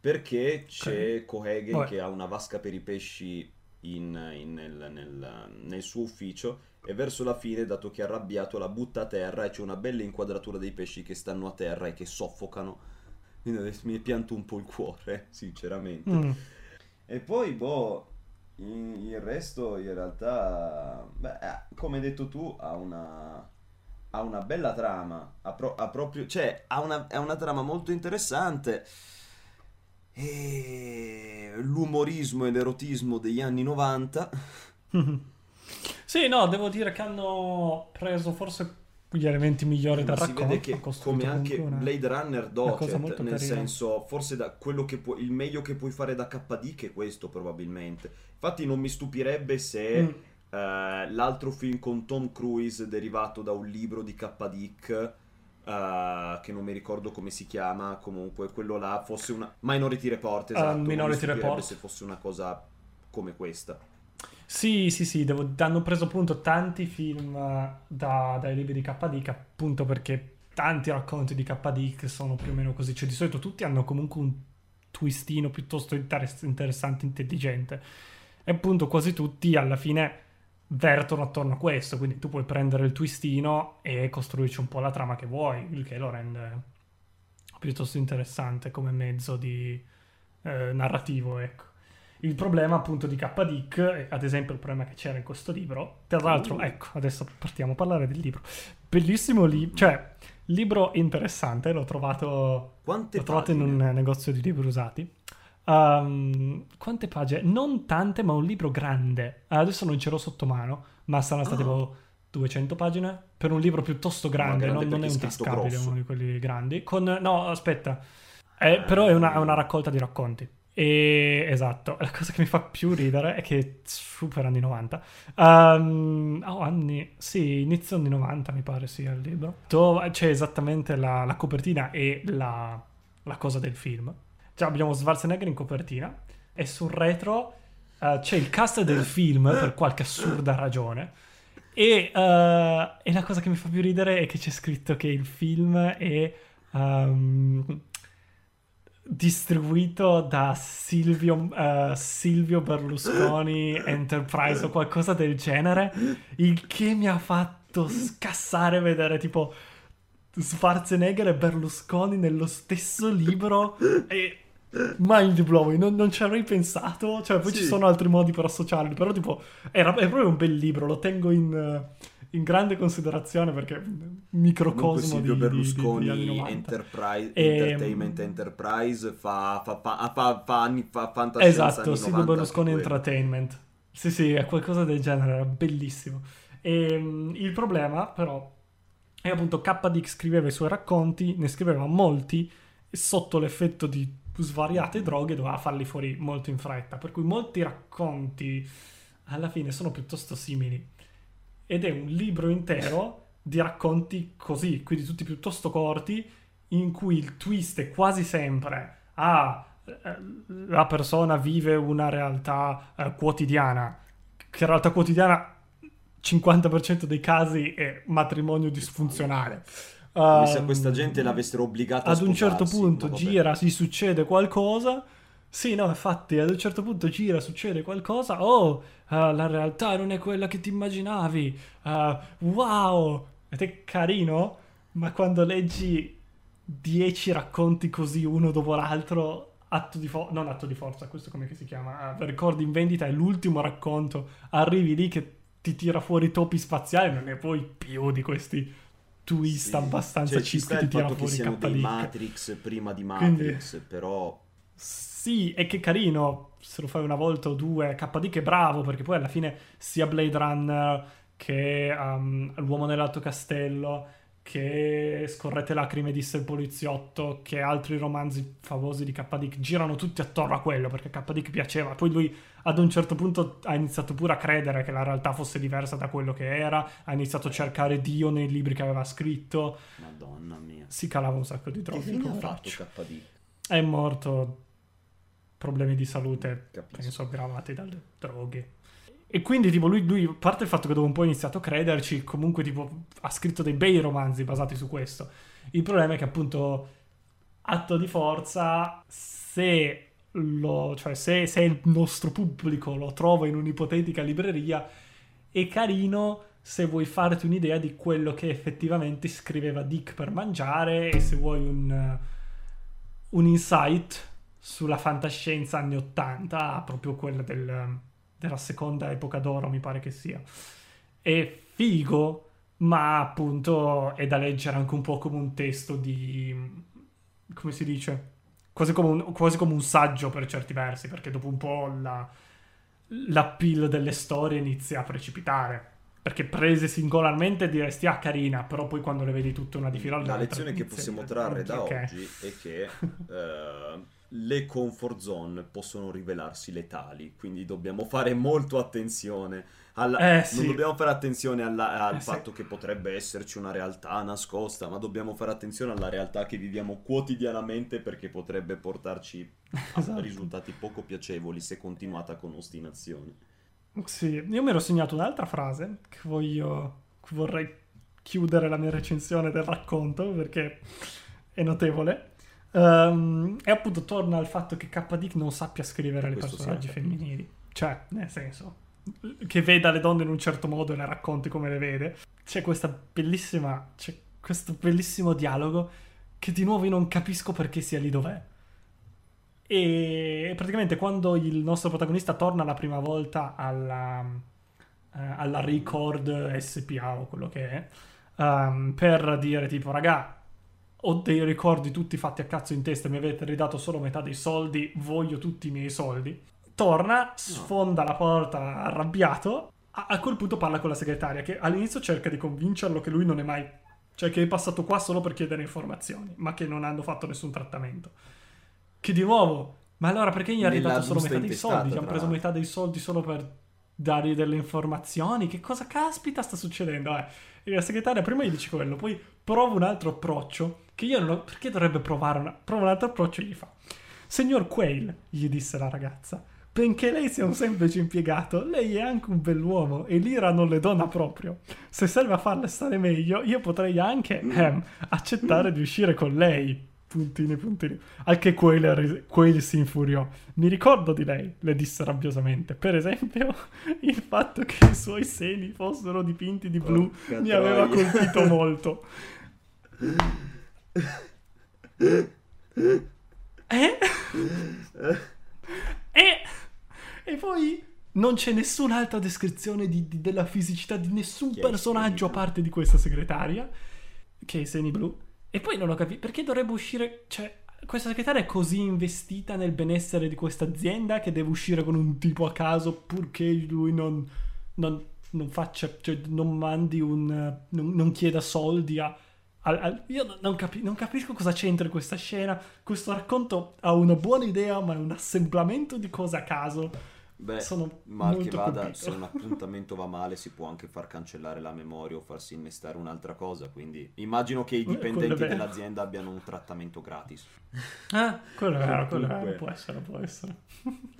perché c'è Cohaagen che ha una vasca per i pesci nel suo ufficio e verso la fine, dato che è arrabbiato, la butta a terra e c'è una bella inquadratura dei pesci che stanno a terra e che soffocano. Quindi adesso mi pianto un po' il cuore, sinceramente. E poi, il resto in realtà, come hai detto tu, ha una bella trama, ha una trama molto interessante, e l'umorismo e l'erotismo degli anni 90. Sì, no, devo dire che hanno preso forse gli elementi migliori da racconto. Si vede che, come anche Blade Runner Docet, nel carina. Senso, forse da quello che il meglio che puoi fare da KD, che è questo probabilmente. Infatti non mi stupirebbe se l'altro film con Tom Cruise derivato da un libro di K. Dick, che non mi ricordo come si chiama, comunque quello là fosse una Minority Report, esatto, Minority Report, se fosse una cosa come questa. Sì, hanno preso appunto tanti film dai libri di K. Dick, appunto perché tanti racconti di K. Dick sono più o meno così, cioè di solito tutti hanno comunque un twistino piuttosto interessante, intelligente, e appunto quasi tutti alla fine vertono attorno a questo, quindi tu puoi prendere il twistino e costruirci un po' la trama che vuoi, il che lo rende piuttosto interessante come mezzo di narrativo, ecco. Il problema appunto di K. Dick, ad esempio il problema che c'era in questo libro, tra l'altro, ecco, adesso partiamo a parlare del libro. Bellissimo libro, cioè libro interessante, l'ho trovato in un negozio di libri usati. Quante pagine? Non tante, ma un libro grande. Adesso non ce l'ho sotto mano, ma saranno state 200 pagine per un libro piuttosto grande, non è un tascabile, uno di quelli grandi. Però è una raccolta di racconti. Esatto, la cosa che mi fa più ridere è che super anni 90, inizio anni 90 mi pare sia il libro. C'è esattamente la copertina e la cosa del film. Già abbiamo Schwarzenegger in copertina e sul retro c'è il cast del film per qualche assurda ragione, e la cosa che mi fa più ridere è che c'è scritto che il film è distribuito da Silvio Berlusconi Enterprise o qualcosa del genere, il che mi ha fatto scassare vedere tipo Schwarzenegger e Berlusconi nello stesso libro. E mind blowing, non ci avrei pensato, cioè poi ci sono altri modi per associarli, però tipo è proprio un bel libro, lo tengo in grande considerazione perché microcosmo di Berlusconi di anni 90. Enterprise, Entertainment Enterprise fa fantascienza, esatto, anni 90, Silvio Berlusconi Entertainment, sì, è qualcosa del genere, era bellissimo. Il problema però è appunto K. Dick scriveva i suoi racconti, ne scriveva molti, e sotto l'effetto di svariate droghe doveva farli fuori molto in fretta, per cui molti racconti alla fine sono piuttosto simili, ed è un libro intero di racconti così, quindi tutti piuttosto corti, in cui il twist è quasi sempre la persona vive una realtà quotidiana, che realtà quotidiana 50% dei casi è matrimonio disfunzionale. Come se questa gente l'avessero obbligata a sposarsi. Ad un certo punto gira, si succede qualcosa. Sì, no, infatti, ad un certo punto gira, succede qualcosa. La realtà non è quella che ti immaginavi. Wow! Ed è carino, ma quando leggi 10 racconti così uno dopo l'altro, non atto di forza, questo come si chiama? Ricordi in vendita è l'ultimo racconto. Arrivi lì che ti tira fuori topi spaziali, non ne puoi più di questi twist, sì, abbastanza, cioè, ci sta il fatto che siano dei Matrix prima di Matrix. Quindi, però sì, è che è carino se lo fai una volta o due. KD che è bravo, perché poi alla fine sia Blade Runner che L'uomo nell'alto castello, che Scorrette lacrime disse il poliziotto, che altri romanzi famosi di KD girano tutti attorno a quello, perché KD piaceva. Poi lui ad un certo punto ha iniziato pure a credere che la realtà fosse diversa da quello che era, ha iniziato a cercare Dio nei libri che aveva scritto. Madonna mia, si calava un sacco di troppo. È morto, problemi di salute, penso, aggravati dalle droghe. E quindi tipo lui, a parte il fatto che dopo un po' ha iniziato a crederci, comunque tipo ha scritto dei bei romanzi basati su questo. Il problema è che appunto atto di forza, se il nostro pubblico lo trova in un'ipotetica libreria, è carino se vuoi farti un'idea di quello che effettivamente scriveva Dick per mangiare, e se vuoi un insight sulla fantascienza anni 80, proprio quella della seconda epoca d'oro, mi pare che sia. È figo, ma appunto è da leggere anche un po' come un testo di, come si dice, quasi come un saggio per certi versi, perché dopo un po' l'appeal delle storie inizia a precipitare, perché prese singolarmente diresti carina, però poi quando le vedi tutte una di fila all'altra. La lezione che possiamo trarre da oggi è che le comfort zone possono rivelarsi letali, quindi dobbiamo fare molto attenzione non dobbiamo fare attenzione al fatto che potrebbe esserci una realtà nascosta, ma dobbiamo fare attenzione alla realtà che viviamo quotidianamente, perché potrebbe portarci a risultati poco piacevoli se continuata con ostinazione. Sì, io mi ero segnato un'altra frase che vorrei chiudere la mia recensione del racconto, perché è notevole. E appunto torna al fatto che KD non sappia scrivere le personaggi femminili, cioè nel senso che veda le donne in un certo modo e le racconti come le vede. C'è questo bellissimo dialogo che di nuovo io non capisco perché sia lì dov'è, e praticamente quando il nostro protagonista torna la prima volta alla Record SPA o quello che è, per dire tipo raga, ho dei ricordi tutti fatti a cazzo in testa, mi avete ridato solo metà dei soldi, voglio tutti i miei soldi. Torna, sfonda la porta arrabbiato, a quel punto parla con la segretaria, che all'inizio cerca di convincerlo che lui non è mai, cioè che è passato qua solo per chiedere informazioni, ma che non hanno fatto nessun trattamento. Che di nuovo, ma allora perché gli ha ridato solo metà dei soldi? Gli hanno preso metà dei soldi solo per dargli delle informazioni? Che cosa caspita sta succedendo? E la segretaria prima gli dice quello, poi prova un altro approccio, che io non ho, perché dovrebbe provare prova un altro approccio, e gli fa: signor Quail, gli disse la ragazza, benché lei sia un semplice impiegato, lei è anche un bell'uomo e l'ira non le dona proprio. Se serve a farle stare meglio, io potrei anche accettare di uscire con lei. Puntini. Anche Quail si infuriò. Mi ricordo di lei, le disse rabbiosamente. Per esempio, il fatto che i suoi seni fossero dipinti di blu mi aveva colpito molto. E poi non c'è nessun'altra descrizione della fisicità di nessun personaggio a parte di questa segretaria che i seni blu. E poi non ho capito perché dovrebbe uscire, cioè questa segretaria è così investita nel benessere di questa azienda che deve uscire con un tipo a caso purché lui non faccia, cioè non mandi non chieda soldi a io non capisco cosa c'entra in questa scena. Questo racconto ha una buona idea, ma è un assemblamento di cose a caso Beh, sono mal che vada, colpito. Se un appuntamento va male si può anche far cancellare la memoria o farsi innestare un'altra cosa, quindi immagino che i dipendenti dell'azienda abbiano un trattamento gratis. Ah, quello è vero, quello comunque... può essere.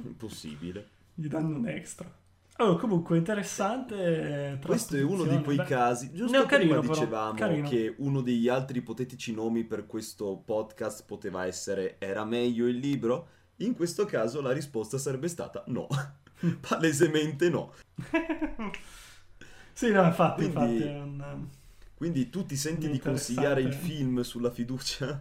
Impossibile. Gli danno un extra. Oh, comunque interessante. Questo è uno di quei casi. Giusto prima dicevamo che uno degli altri ipotetici nomi per questo podcast poteva essere "Era meglio il libro". In questo caso la risposta sarebbe stata no. Palesemente no. Sì, no, infatti è un... Quindi tu ti senti di consigliare il film sulla fiducia?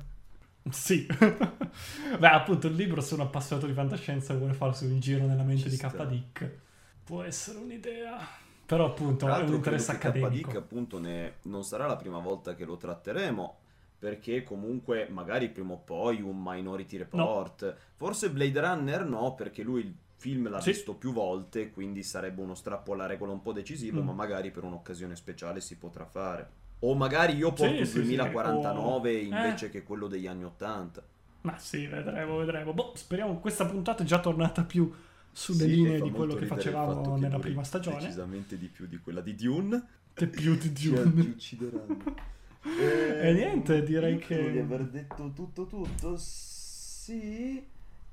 Sì. Beh, appunto, il libro, se un appassionato di fantascienza vuole farsi un giro nella mente di K. Dick, può essere un'idea, però appunto è un interesse accademico. K. Dick, appunto, non sarà la prima volta che lo tratteremo, perché comunque magari prima o poi un Minority Report, no. Forse Blade Runner no, perché lui il film l'ha visto più volte, quindi sarebbe uno strappo alla regola un po' decisivo, ma magari per un'occasione speciale si potrà fare. O magari io porto il 2049 invece che quello degli anni 80. Ma sì, vedremo. Boh, speriamo che questa puntata è già tornata più sulle linee di quello che facevamo nella prima stagione, decisamente di più di quella di Dune, che più di Dune ci uccideranno. E niente, direi che di aver detto tutto. Sì,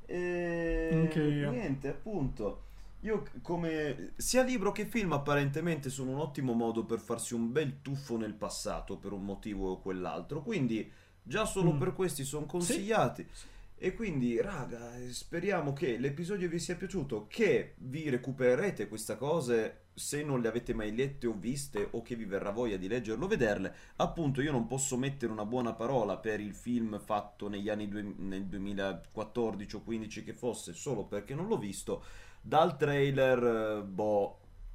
niente, appunto, io come sia libro che film apparentemente sono un ottimo modo per farsi un bel tuffo nel passato per un motivo o quell'altro, quindi già solo per questi sono consigliati. Sì. E quindi, raga, speriamo che l'episodio vi sia piaciuto, che vi recupererete queste cose se non le avete mai lette o viste, o che vi verrà voglia di leggerlo o vederle. Appunto, io non posso mettere una buona parola per il film fatto negli anni nel 2014 o 15 che fosse, solo perché non l'ho visto. Dal trailer,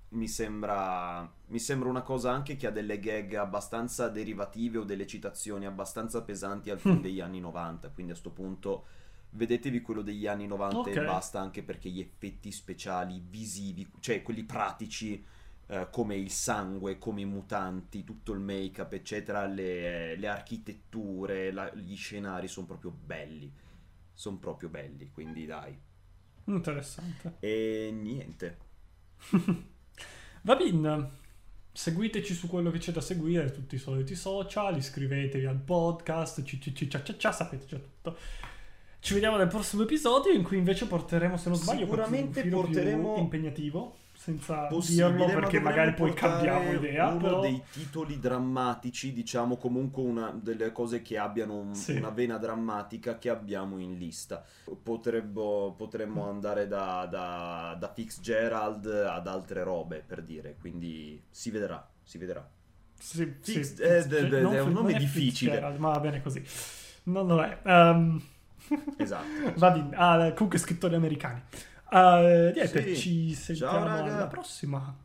mi sembra una cosa anche che ha delle gag abbastanza derivative o delle citazioni abbastanza pesanti al film degli anni 90, quindi a sto punto vedetevi quello degli anni 90 e basta, anche perché gli effetti speciali visivi, cioè quelli pratici, come il sangue, come i mutanti, tutto il make-up eccetera, le architetture, gli scenari sono proprio belli, quindi dai, interessante. E niente. Va bene, seguiteci su quello che c'è da seguire, tutti i soliti social, iscrivetevi al podcast, sapete già tutto. Ci vediamo nel prossimo episodio, in cui invece porteremo, se non sbaglio, sicuramente porteremo più impegnativo, senza dirlo, perché magari poi cambiamo idea, uno dei titoli drammatici, diciamo, comunque una delle cose che abbiano una vena drammatica che abbiamo in lista. Potremmo andare da Fitzgerald ad altre robe, per dire, quindi si vedrà. È un nome difficile, ma va bene così. Non lo è. Esatto. Va bene. Comunque scrittori americani. Ci sentiamo alla prossima.